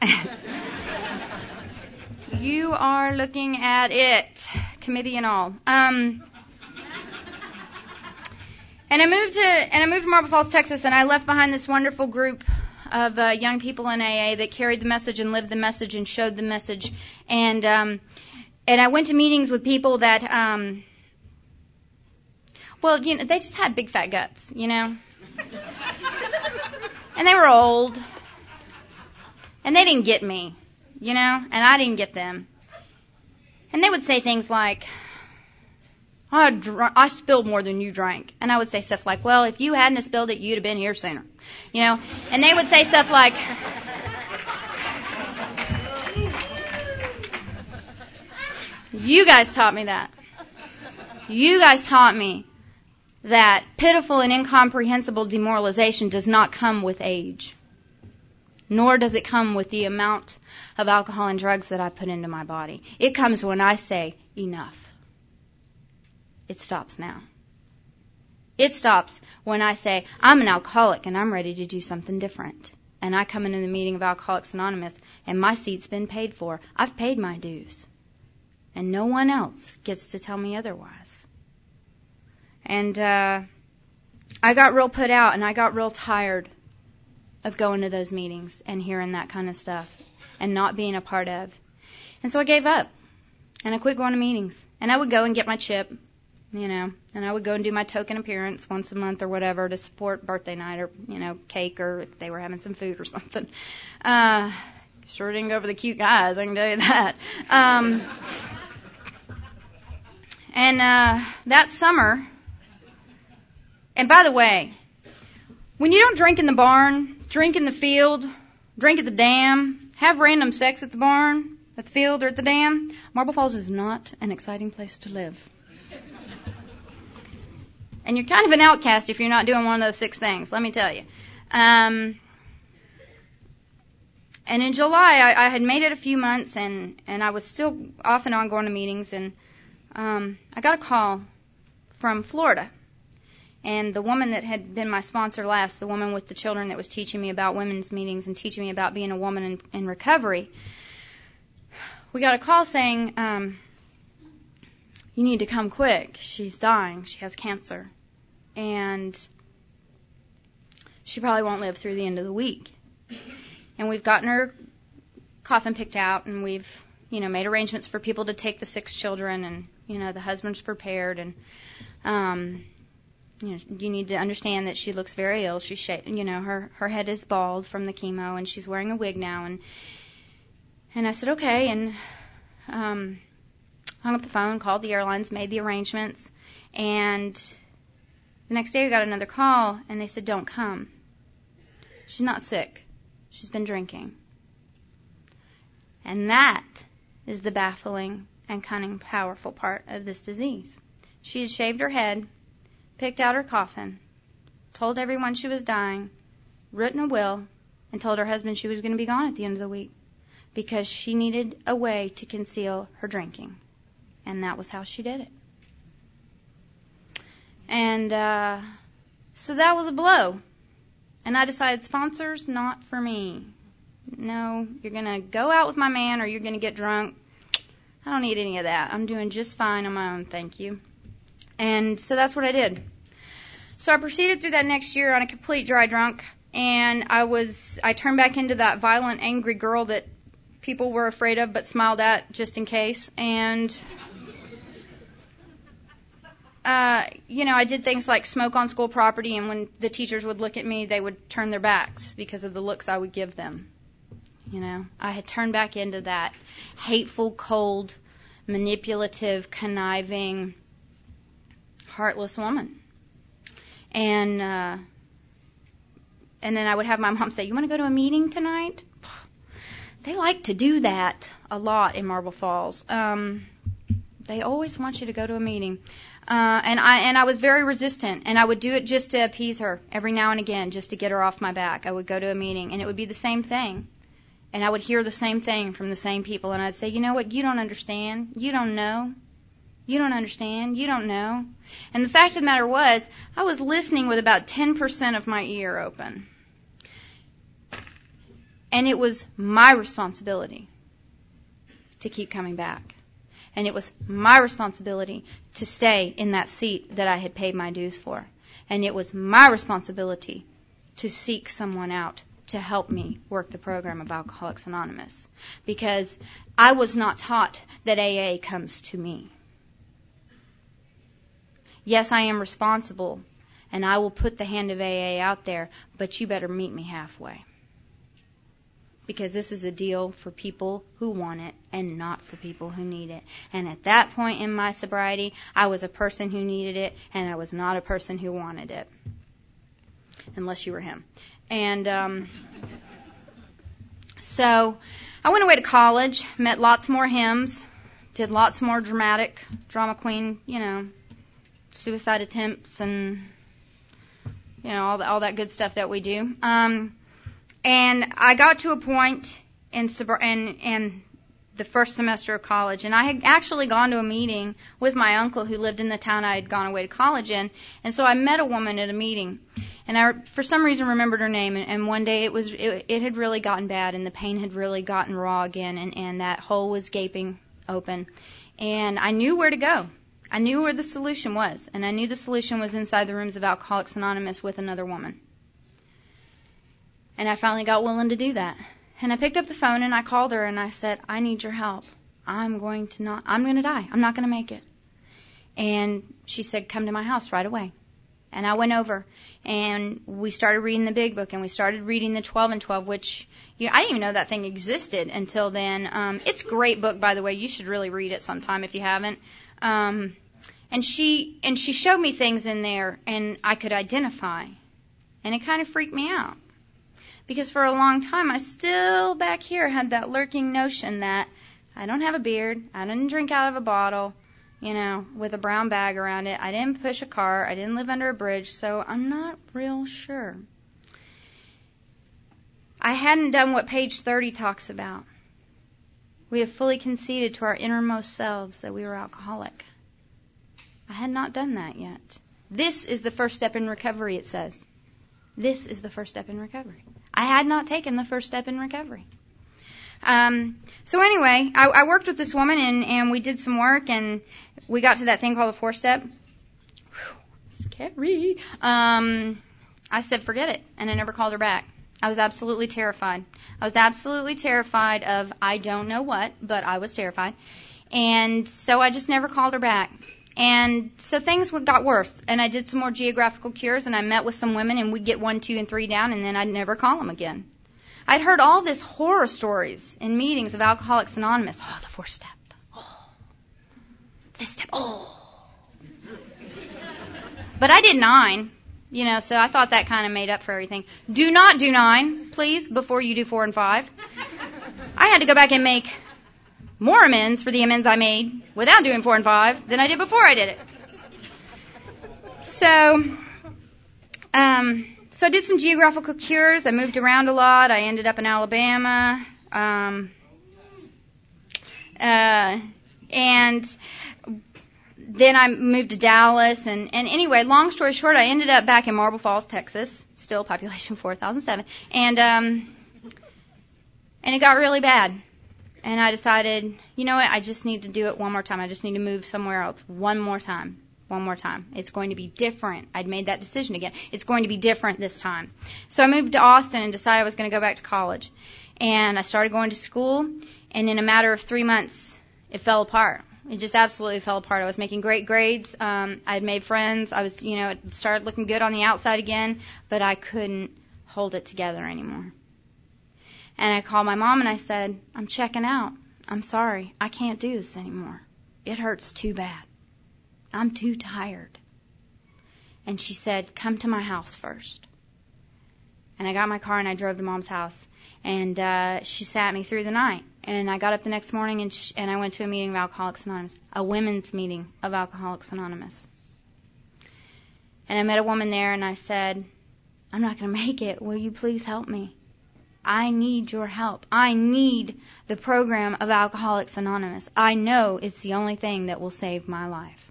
You are looking at it, committee and all. Um, and I moved to and I moved to Marble Falls, Texas, and I left behind this wonderful group of uh, young people in A A that carried the message and lived the message and showed the message. And um, and I went to meetings with people that. Um, Well, you know, they just had big fat guts, you know. And they were old. And they didn't get me, you know, and I didn't get them. And they would say things like, I, dr- I spilled more than you drank. And I would say stuff like, well, if you hadn't spilled it, you'd have been here sooner, you know. And they would say stuff like, you guys taught me that. You guys taught me that pitiful and incomprehensible demoralization does not come with age, nor does it come with the amount of alcohol and drugs that I put into my body. It comes when I say, enough. It stops now. It stops when I say, I'm an alcoholic and I'm ready to do something different. And I come into the meeting of Alcoholics Anonymous and my seat's been paid for. I've paid my dues. And no one else gets to tell me otherwise. And uh, I got real put out and I got real tired of going to those meetings and hearing that kind of stuff and not being a part of. And so I gave up and I quit going to meetings. And I would go and get my chip, you know, and I would go and do my token appearance once a month or whatever to support birthday night or, you know, cake or if they were having some food or something. Uh, sure didn't go for the cute guys, I can tell you that. Um, and uh, that summer... And by the way, when you don't drink in the barn, drink in the field, drink at the dam, have random sex at the barn, at the field, or at the dam, Marble Falls is not an exciting place to live. And you're kind of an outcast if you're not doing one of those six things, let me tell you. Um, and in July, I, I had made it a few months, and, and I was still off and on going to meetings, and um, I got a call from Florida. And the woman that had been my sponsor last, the woman with the children that was teaching me about women's meetings and teaching me about being a woman in, in recovery, we got a call saying, um, you need to come quick. She's dying. She has cancer. And she probably won't live through the end of the week. And we've gotten her coffin picked out, and we've, you know, made arrangements for people to take the six children, and, you know, the husband's prepared, and... um You know, you need to understand that she looks very ill. She's, sh- you know, her, her head is bald from the chemo, and she's wearing a wig now. And and I said, okay, and um, hung up the phone, called the airlines, made the arrangements. And the next day we got another call, and they said, don't come. She's not sick. She's been drinking. And that is the baffling and cunning, powerful part of this disease. She had shaved her head, picked out her coffin, told everyone she was dying, written a will, and told her husband she was going to be gone at the end of the week. because she needed a way to conceal her drinking. And that was how she did it. And uh, so that was a blow. And I decided, sponsors, not for me. No, you're going to go out with my man or you're going to get drunk. I don't need any of that. I'm doing just fine on my own, thank you. And so that's what I did. So I proceeded through that next year on a complete dry drunk, and I was I turned back into that violent, angry girl that people were afraid of but smiled at just in case. And, uh, you know, I did things like smoke on school property, and when the teachers would look at me, they would turn their backs because of the looks I would give them. You know, I had turned back into that hateful, cold, manipulative, conniving, heartless woman. And uh, and then I would have my mom say, you want to go to a meeting tonight? They like to do that a lot in Marble Falls. Um, they always want you to go to a meeting. Uh, and I and I was very resistant, and I would do it just to appease her every now and again, just to get her off my back. I would go to a meeting, and it would be the same thing. And I would hear the same thing from the same people, and I'd say, you know what, you don't understand, you don't know, you don't understand, you don't know. And the fact of the matter was, I was listening with about ten percent of my ear open. And it was my responsibility to keep coming back. And it was my responsibility to stay in that seat that I had paid my dues for. And it was my responsibility to seek someone out to help me work the program of Alcoholics Anonymous, because I was not taught that A A comes to me. Yes, I am responsible, and I will put the hand of A A out there, but you better meet me halfway, because this is a deal for people who want it and not for people who need it. And at that point in my sobriety, I was a person who needed it, and I was not a person who wanted it, unless you were him. And um, so I went away to college, met lots more hymns, did lots more dramatic, drama queen, you know, suicide attempts and, you know, all, the, all that good stuff that we do. Um, and I got to a point in, in, in the first semester of college, and I had actually gone to a meeting with my uncle who lived in the town I had gone away to college in, and so I met a woman at a meeting. And I, for some reason, remembered her name, and, and one day it was it, it had really gotten bad, and the pain had really gotten raw again, and, and that hole was gaping open. And I knew where to go. I knew where the solution was, and I knew the solution was inside the rooms of Alcoholics Anonymous with another woman. And I finally got willing to do that. And I picked up the phone, and I called her, and I said, I need your help. I'm going to not, I'm going to die. I'm not going to make it. And she said, come to my house right away. And I went over, and we started reading the Big Book, and we started reading the twelve and twelve, which, you know, I didn't even know that thing existed until then. Um, it's a great book, by the way. You should really read it sometime if you haven't. Um, and she and she showed me things in there, and I could identify, and it kind of freaked me out, because for a long time I still back here had that lurking notion that I don't have a beard, I didn't drink out of a bottle, you know, with a brown bag around it. I didn't push a car. I didn't live under a bridge, so I'm not real sure. I hadn't done what page thirty talks about. We have fully conceded to our innermost selves that we were alcoholic. I had not done that yet. This is the first step in recovery, it says. This is the first step in recovery. I had not taken the first step in recovery. Um, so anyway, I, I worked with this woman, and, and we did some work, and we got to that thing called the four-step. Scary. Um, I said, forget it, and I never called her back. I was absolutely terrified. I was absolutely terrified of I don't know what, but I was terrified. And so I just never called her back. And so things got worse, and I did some more geographical cures, and I met with some women, and we'd get one, two, and three down, and then I'd never call them again. I'd heard all this horror stories in meetings of Alcoholics Anonymous. Oh, the fourth step. Oh, this step. Oh. But I did nine, you know, so I thought that kind of made up for everything. Do not do nine, please, before you do four and five. I had to go back and make more amends for the amends I made without doing four and five than I did before I did it. So, um... So I did some geographical cures. I moved around a lot. I ended up in Alabama. Um, Uh, and then I moved to Dallas. And, and anyway, long story short, I ended up back in Marble Falls, Texas, still population four thousand seven. And, um, and it got really bad. And I decided, you know what, I just need to do it one more time. I just need to move somewhere else one more time. One more time. It's going to be different. I'd made that decision again. It's going to be different this time. So I moved to Austin and decided I was going to go back to college. And I started going to school, and in a matter of three months, it fell apart. It just absolutely fell apart. I was making great grades. Um, I had made friends. I was, you know, it started looking good on the outside again, but I couldn't hold it together anymore. And I called my mom, and I said, I'm checking out. I'm sorry. I can't do this anymore. It hurts too bad. I'm too tired. And she said, come to my house first. And I got my car and I drove to Mom's house. And uh, she sat me through the night. And I got up the next morning and, sh- and I went to a meeting of Alcoholics Anonymous, a women's meeting of Alcoholics Anonymous. And I met a woman there and I said, I'm not going to make it. Will you please help me? I need your help. I need the program of Alcoholics Anonymous. I know it's the only thing that will save my life.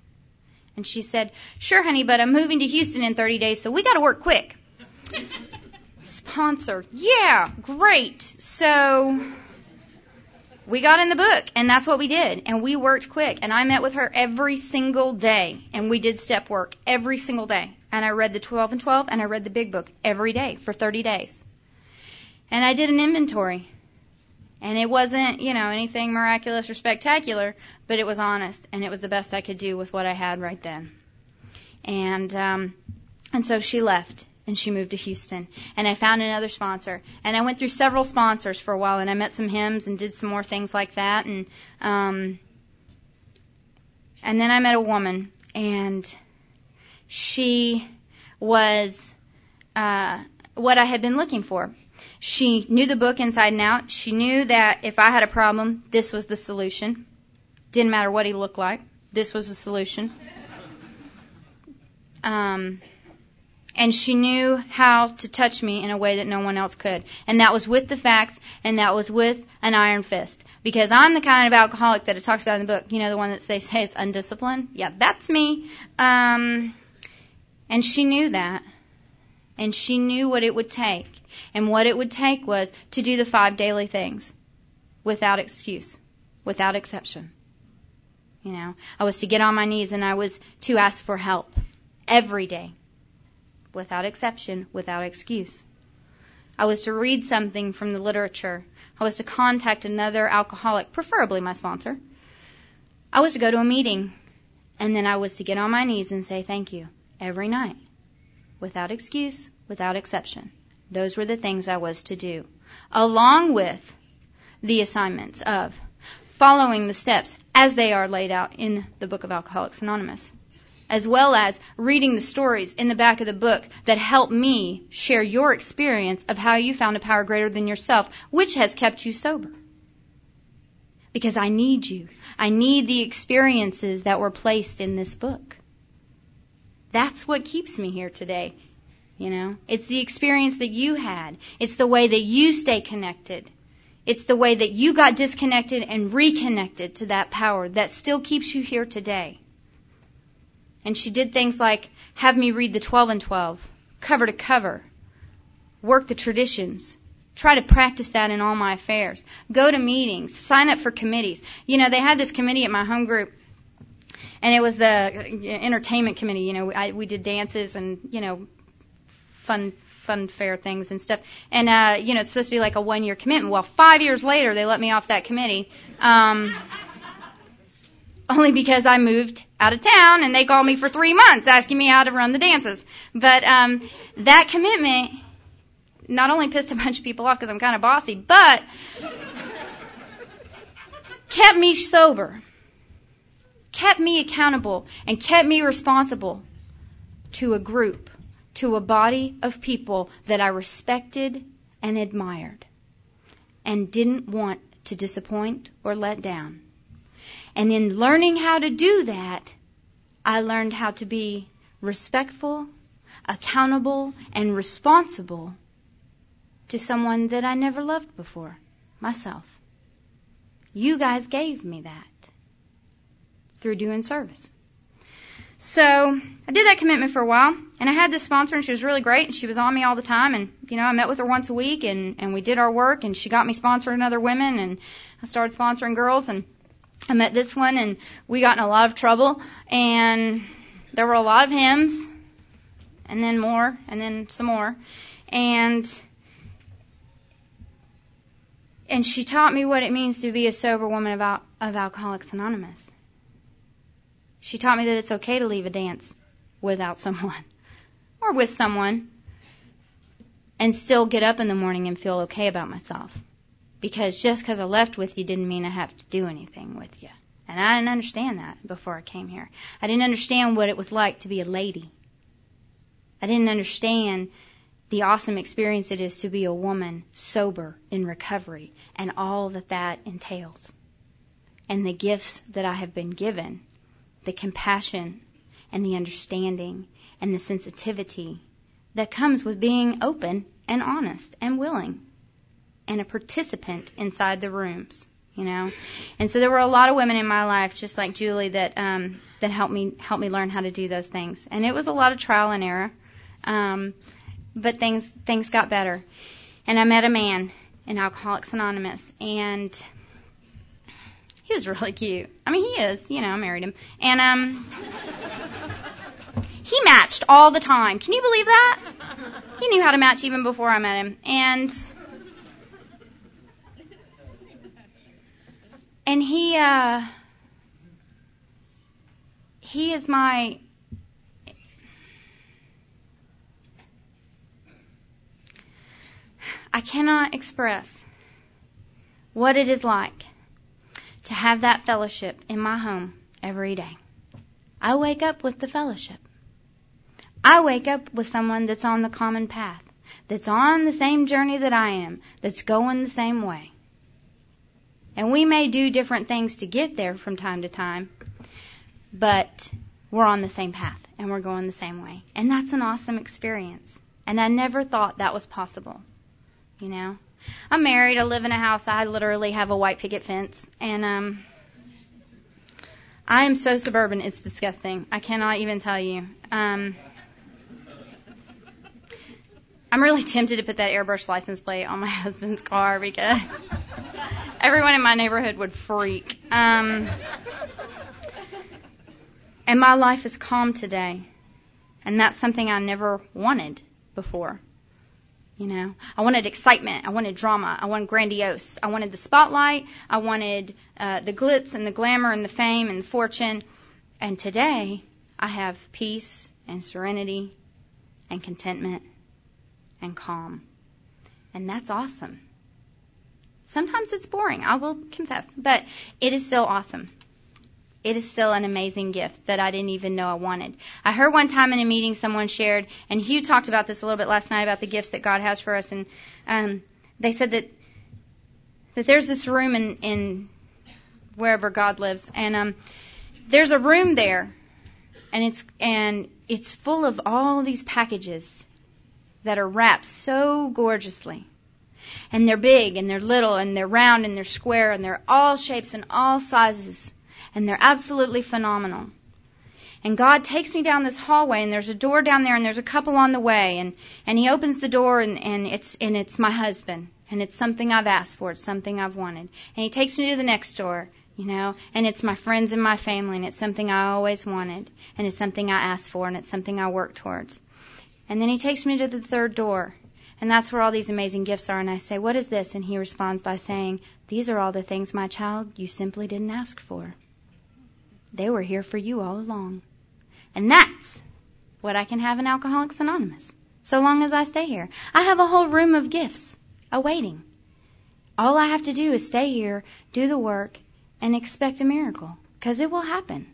And she said, sure, honey, but I'm moving to Houston in thirty days, so we got to work quick. Sponsor. Yeah, great. So we got in the book, and that's what we did. And we worked quick. And I met with her every single day, and we did step work every single day. And I read the twelve and twelve, and I read the Big Book every day for thirty days. And I did an inventory. And it wasn't, you know, anything miraculous or spectacular, but it was honest, and it was the best I could do with what I had right then. And um, and so she left, and she moved to Houston, and I found another sponsor. And I went through several sponsors for a while, and I met some hymns and did some more things like that. And um, and then I met a woman, and she was uh, what I had been looking for. She knew the book inside and out. She knew that if I had a problem, this was the solution. Didn't matter what he looked like. This was the solution. Um, and she knew how to touch me in a way that no one else could. And that was with the facts, and that was with an iron fist. Because I'm the kind of alcoholic that it talks about in the book. You know, the one that they say is undisciplined? Yeah, that's me. Um, and she knew that. And she knew what it would take. And what it would take was to do the five daily things without excuse, without exception. You know, I was to get on my knees and I was to ask for help every day, without exception, without excuse. I was to read something from the literature. I was to contact another alcoholic, preferably my sponsor. I was to go to a meeting, and then I was to get on my knees and say thank you every night, without excuse, without exception. Those were the things I was to do, along with the assignments of following the steps as they are laid out in the book of Alcoholics Anonymous, as well as reading the stories in the back of the book that help me share your experience of how you found a power greater than yourself, which has kept you sober. Because I need you. I need the experiences that were placed in this book. That's what keeps me here today. You know, it's the experience that you had. It's the way that you stay connected. It's the way that you got disconnected and reconnected to that power that still keeps you here today. And she did things like have me read the twelve and twelve, cover to cover, work the traditions, try to practice that in all my affairs, go to meetings, sign up for committees. You know, they had this committee at my home group. And it was the entertainment committee. You know, I, we did dances and, you know, fun, fun fair things and stuff. And, uh, you know, it's supposed to be like a one-year commitment. Well, five years later, they let me off that committee, um, only because I moved out of town and they called me for three months asking me how to run the dances. But um, that commitment not only pissed a bunch of people off because I'm kind of bossy, but kept me sober. Kept me accountable and kept me responsible to a group, to a body of people that I respected and admired and didn't want to disappoint or let down. And in learning how to do that, I learned how to be respectful, accountable, and responsible to someone that I never loved before, myself. You guys gave me that through doing service. So I did that commitment for a while, and I had this sponsor, and she was really great, and she was on me all the time. And, you know, I met with her once a week, and, and we did our work, and she got me sponsoring other women, and I started sponsoring girls, and I met this one, and we got in a lot of trouble, and there were a lot of hymns, and then more, and then some more. And and she taught me what it means to be a sober woman of, al- of Alcoholics Anonymous. She taught me that it's okay to leave a dance without someone or with someone and still get up in the morning and feel okay about myself. Because just because I left with you didn't mean I have to do anything with you. And I didn't understand that before I came here. I didn't understand what it was like to be a lady. I didn't understand the awesome experience it is to be a woman sober in recovery and all that that entails. And the gifts that I have been given, the compassion and the understanding and the sensitivity that comes with being open and honest and willing and a participant inside the rooms, you know. And so there were a lot of women in my life, just like Julie, that um, that helped me helped me learn how to do those things. And it was a lot of trial and error, um, but things things got better. And I met a man in Alcoholics Anonymous, and he was really cute. I mean, he is. You know, I married him. And um, he matched all the time. Can you believe that? He knew how to match even before I met him. And and he uh, he is my I cannot express what it is like to have that fellowship in my home every day. I wake up with the fellowship. I wake up with someone that's on the common path, that's on the same journey that I am, that's going the same way. And we may do different things to get there from time to time, but we're on the same path and we're going the same way. And that's an awesome experience. And I never thought that was possible, you know. I'm married. I live in a house. I literally have a white picket fence. And um, I am so suburban, it's disgusting. I cannot even tell you. Um, I'm really tempted to put that airbrush license plate on my husband's car because everyone in my neighborhood would freak. Um, and my life is calm today. And that's something I never wanted before. You know, I wanted excitement. I wanted drama. I wanted grandiose. I wanted the spotlight. I wanted uh, the glitz and the glamour and the fame and the fortune. And today, I have peace and serenity and contentment and calm. And that's awesome. Sometimes it's boring, I will confess, but it is still awesome. It is still an amazing gift that I didn't even know I wanted. I heard one time in a meeting someone shared, and Hugh talked about this a little bit last night about the gifts that God has for us, and um, they said that that there's this room in, in wherever God lives, and um, there's a room there, and it's and it's full of all these packages that are wrapped so gorgeously. And they're big, and they're little, and they're round, and they're square, and they're all shapes and all sizes. And they're absolutely phenomenal. And God takes me down this hallway, and there's a door down there, and there's a couple on the way, and, and he opens the door, and, and it's and it's my husband, and it's something I've asked for, it's something I've wanted. And he takes me to the next door, you know, and it's my friends and my family, and it's something I always wanted, and it's something I asked for, and it's something I worked towards. And then he takes me to the third door, and that's where all these amazing gifts are, and I say, "What is this?" And he responds by saying, "These are all the things, my child, you simply didn't ask for. They were here for you all along." And that's what I can have in Alcoholics Anonymous, so long as I stay here. I have a whole room of gifts awaiting. All I have to do is stay here, do the work, and expect a miracle, because it will happen.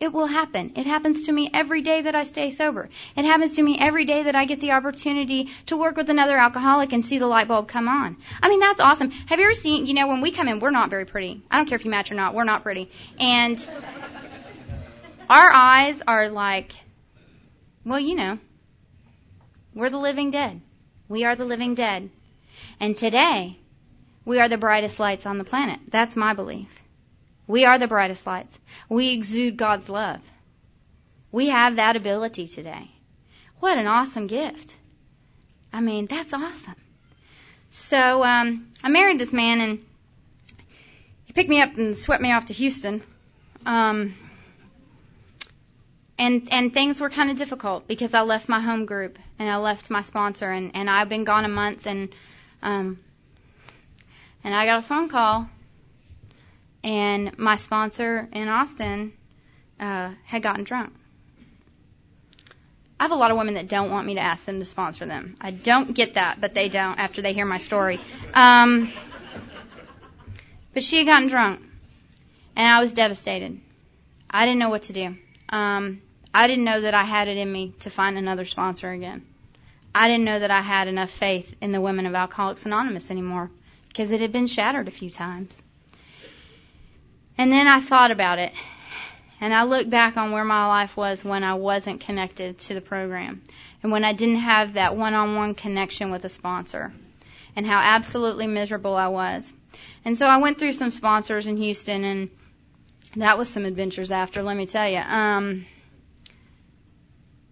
It will happen. It happens to me every day that I stay sober. It happens to me every day that I get the opportunity to work with another alcoholic and see the light bulb come on. I mean, that's awesome. Have you ever seen, you know, when we come in, we're not very pretty. I don't care if you match or not. We're not pretty. And our eyes are like, well, you know, we're the living dead. We are the living dead. And today, We are the brightest lights on the planet. That's my belief. We are the brightest lights. We exude God's love. We have that ability today. What an awesome gift. I mean, that's awesome. So um, I married this man, and he picked me up and swept me off to Houston. Um, and and things were kind of difficult because I left my home group, and I left my sponsor, and, and I've been gone a month, and um, and I got a phone call, and my sponsor in Austin uh, had gotten drunk. I have a lot of women that don't want me to ask them to sponsor them. I don't get that, but they don't after they hear my story. Um, but she had gotten drunk, and I was devastated. I didn't know what to do. Um, I didn't know that I had it in me to find another sponsor again. I didn't know that I had enough faith in the women of Alcoholics Anonymous anymore because it had been shattered a few times. And then I thought about it, and I looked back on where my life was when I wasn't connected to the program and when I didn't have that one-on-one connection with a sponsor and how absolutely miserable I was. And so I went through some sponsors in Houston, and that was some adventures after, let me tell you. Um,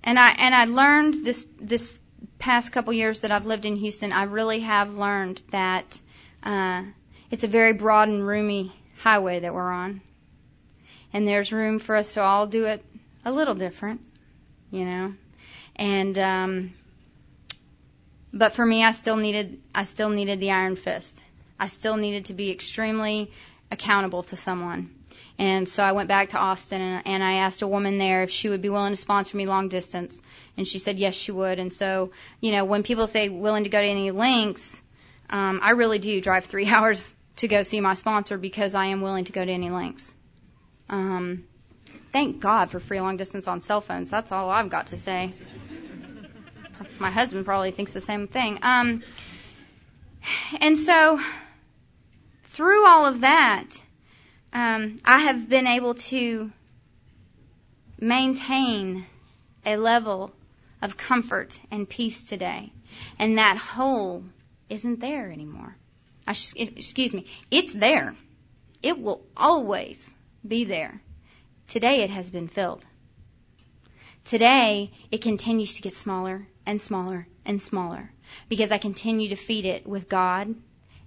and I and I learned this, this past couple years that I've lived in Houston, I really have learned that uh, it's a very broad and roomy highway that we're on, and there's room for us to all do it a little different, you know. And um, but for me, I still needed I still needed the iron fist. I still needed to be extremely accountable to someone. And so I went back to Austin, and, and I asked a woman there if she would be willing to sponsor me long distance, and she said yes, she would. And so, you know, when people say willing to go to any lengths, um, I really do drive three hours to go see my sponsor because I am willing to go to any lengths. Um, thank God for free long distance on cell phones. That's all I've got to say. My husband probably thinks the same thing. Um, and so through all of that, um, I have been able to maintain a level of comfort and peace today. And that hole isn't there anymore. I sh- excuse me, it's there. It will always be there. Today it has been filled. Today it continues to get smaller and smaller and smaller because I continue to feed it with God,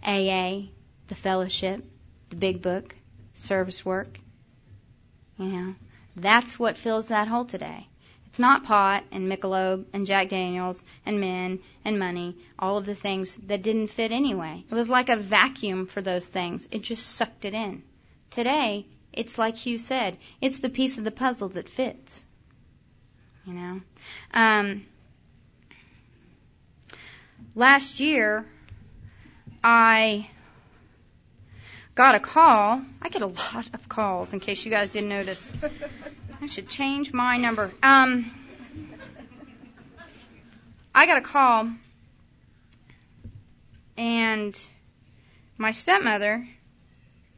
A A, the fellowship, the Big Book, service work. You know, that's what fills that hole today. It's not pot and Michelob and Jack Daniels and men and money, all of the things that didn't fit anyway. It was like a vacuum for those things. It just sucked it in. Today, it's like Hugh said, it's the piece of the puzzle that fits. You know? Um, last year, I got a call. I get a lot of calls, in case you guys didn't notice. I should change my number. Um, I got a call, and my stepmother,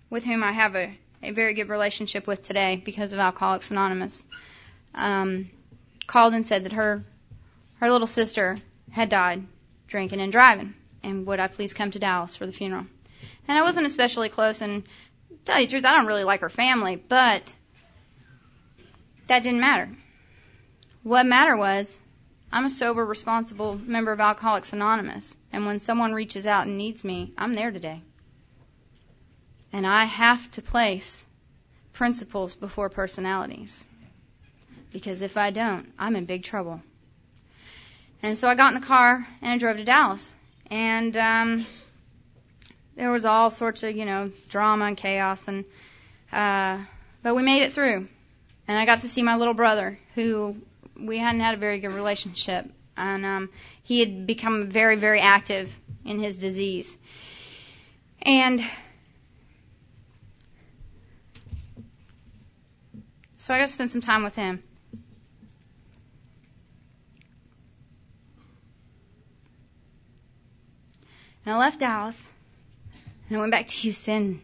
with whom I have a, a very good relationship with today because of Alcoholics Anonymous, um, called and said that her her little sister had died drinking and driving, and would I please come to Dallas for the funeral. And I wasn't especially close, and to tell you the truth, I don't really like her family, but that didn't matter. What mattered was I'm a sober, responsible member of Alcoholics Anonymous, and when someone reaches out and needs me, I'm there today. And I have to place principles before personalities, because if I don't, I'm in big trouble. And so I got in the car, and I drove to Dallas, and um, there was all sorts of, you know, drama and chaos, and uh, but we made it through. And I got to see my little brother, who we hadn't had a very good relationship. And um, he had become very, very active in his disease. And so I got to spend some time with him. And I left Dallas, and I went back to Houston.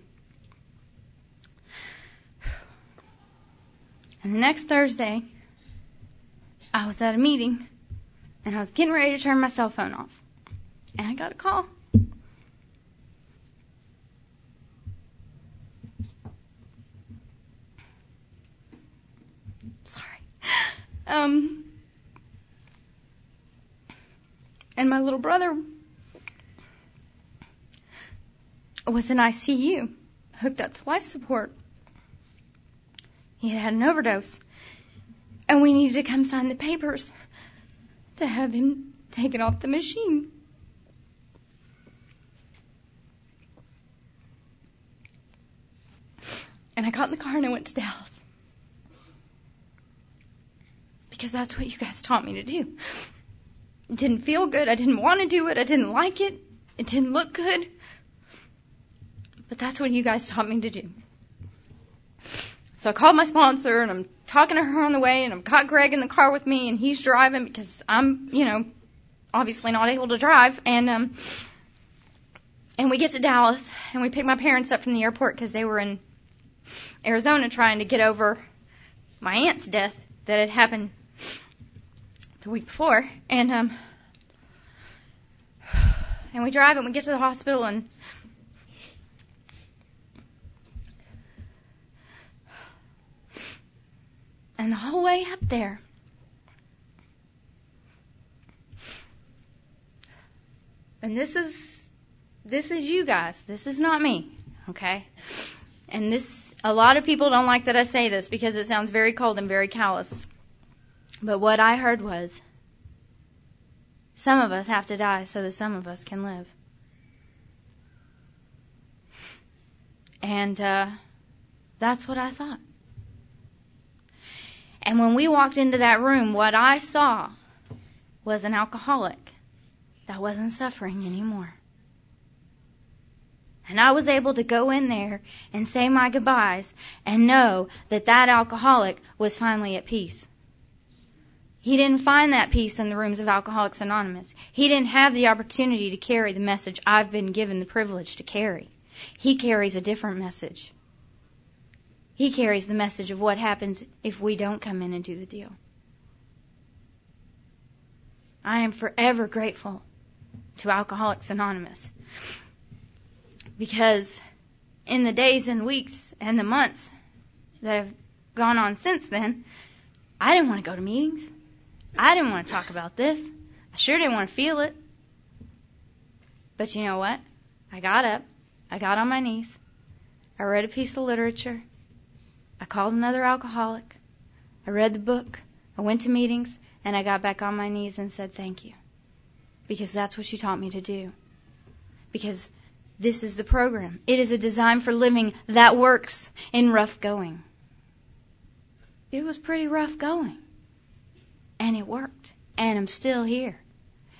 And the next Thursday, I was at a meeting, and I was getting ready to turn my cell phone off. And I got a call. Um, and my little brother was in I C U, hooked up to life support. He had had an overdose, and we needed to come sign the papers to have him taken off the machine. And I got in the car and I went to Dallas, because that's what you guys taught me to do. It didn't feel good. I didn't want to do it. I didn't like it. It didn't look good. But that's what you guys taught me to do. So I called my sponsor, and I'm talking to her on the way, and I've got Greg in the car with me, and he's driving because I'm, you know, obviously not able to drive. And um, and we get to Dallas, and we pick my parents up from the airport because they were in Arizona trying to get over my aunt's death that had happened the week before. And um, and we drive, and we get to the hospital, and and the whole way up there, and this is this is you guys. This is not me, okay? And this, a lot of people don't like that I say this because it sounds very cold and very callous. But what I heard was, some of us have to die so that some of us can live. And uh, that's what I thought. And when we walked into that room, what I saw was an alcoholic that wasn't suffering anymore. And I was able to go in there and say my goodbyes and know that that alcoholic was finally at peace. He didn't find that peace in the rooms of Alcoholics Anonymous. He didn't have the opportunity to carry the message I've been given the privilege to carry. He carries a different message. He carries the message of what happens if we don't come in and do the deal. I am forever grateful to Alcoholics Anonymous, because in the days and weeks and the months that have gone on since then, I didn't want to go to meetings. I didn't want to talk about this. I sure didn't want to feel it. But you know what? I got up. I got on my knees. I read a piece of literature. I called another alcoholic, I read the book, I went to meetings, and I got back on my knees and said thank you. Because that's what you taught me to do. Because this is the program. It is a design for living that works in rough going. It was pretty rough going. And it worked. And I'm still here.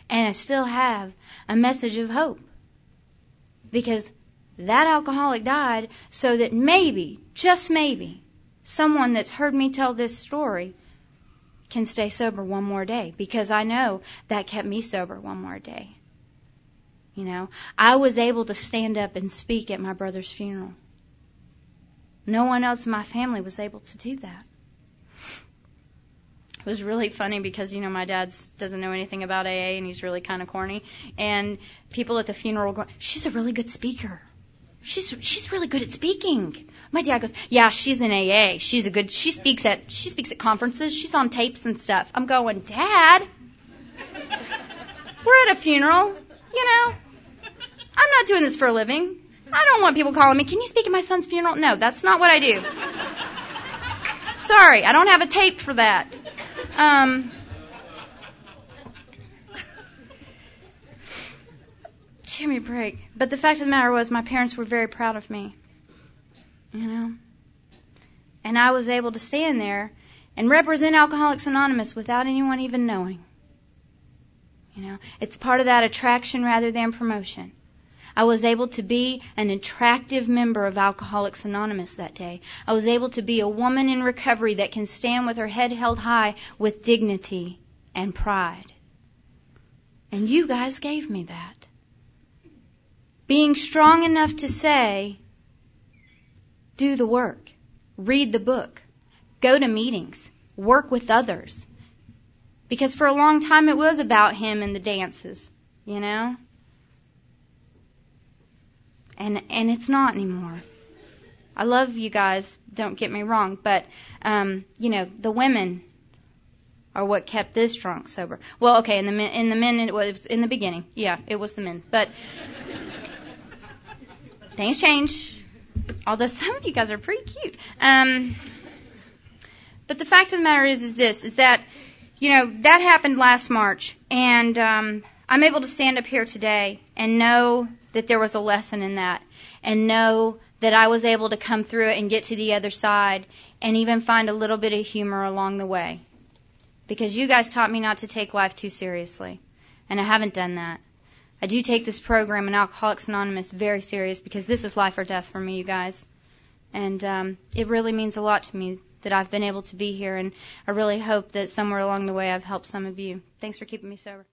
And I still have a message of hope. Because that alcoholic died so that maybe, just maybe, someone that's heard me tell this story can stay sober one more day, because I know that kept me sober one more day. You know, I was able to stand up and speak at my brother's funeral. No one else in my family was able to do that. It was really funny because, you know, my dad doesn't know anything about A A, and he's really kind of corny. And people at the funeral go, she's a really good speaker. She's she's really good at speaking. My dad goes, yeah, she's in A A. She's a good. She speaks at she speaks at conferences. She's on tapes and stuff. I'm going, Dad, we're at a funeral. You know, I'm not doing this for a living. I don't want people calling me, can you speak at my son's funeral? No, that's not what I do. Sorry, I don't have a tape for that. Um. Give me a break. But the fact of the matter was, my parents were very proud of me, you know. And I was able to stand there and represent Alcoholics Anonymous without anyone even knowing. You know, it's part of that attraction rather than promotion. I was able to be an attractive member of Alcoholics Anonymous that day. I was able to be a woman in recovery that can stand with her head held high with dignity and pride. And you guys gave me that. Being strong enough to say, do the work, read the book, go to meetings, work with others. Because for a long time it was about him and the dances, you know? And and it's not anymore. I love you guys, don't get me wrong, but, um, you know, the women are what kept this drunk sober. Well, okay, in the men, in the men it was in the beginning. Yeah, it was the men. But things change. Although some of you guys are pretty cute. Um, but the fact of the matter is, is this, is that, you know, that happened last March, and um, I'm able to stand up here today and know that there was a lesson in that, and know that I was able to come through it and get to the other side and even find a little bit of humor along the way. Because you guys taught me not to take life too seriously, and I haven't done that. I do take this program in Alcoholics Anonymous very serious, because this is life or death for me, you guys. And um, it really means a lot to me that I've been able to be here, and I really hope that somewhere along the way I've helped some of you. Thanks for keeping me sober.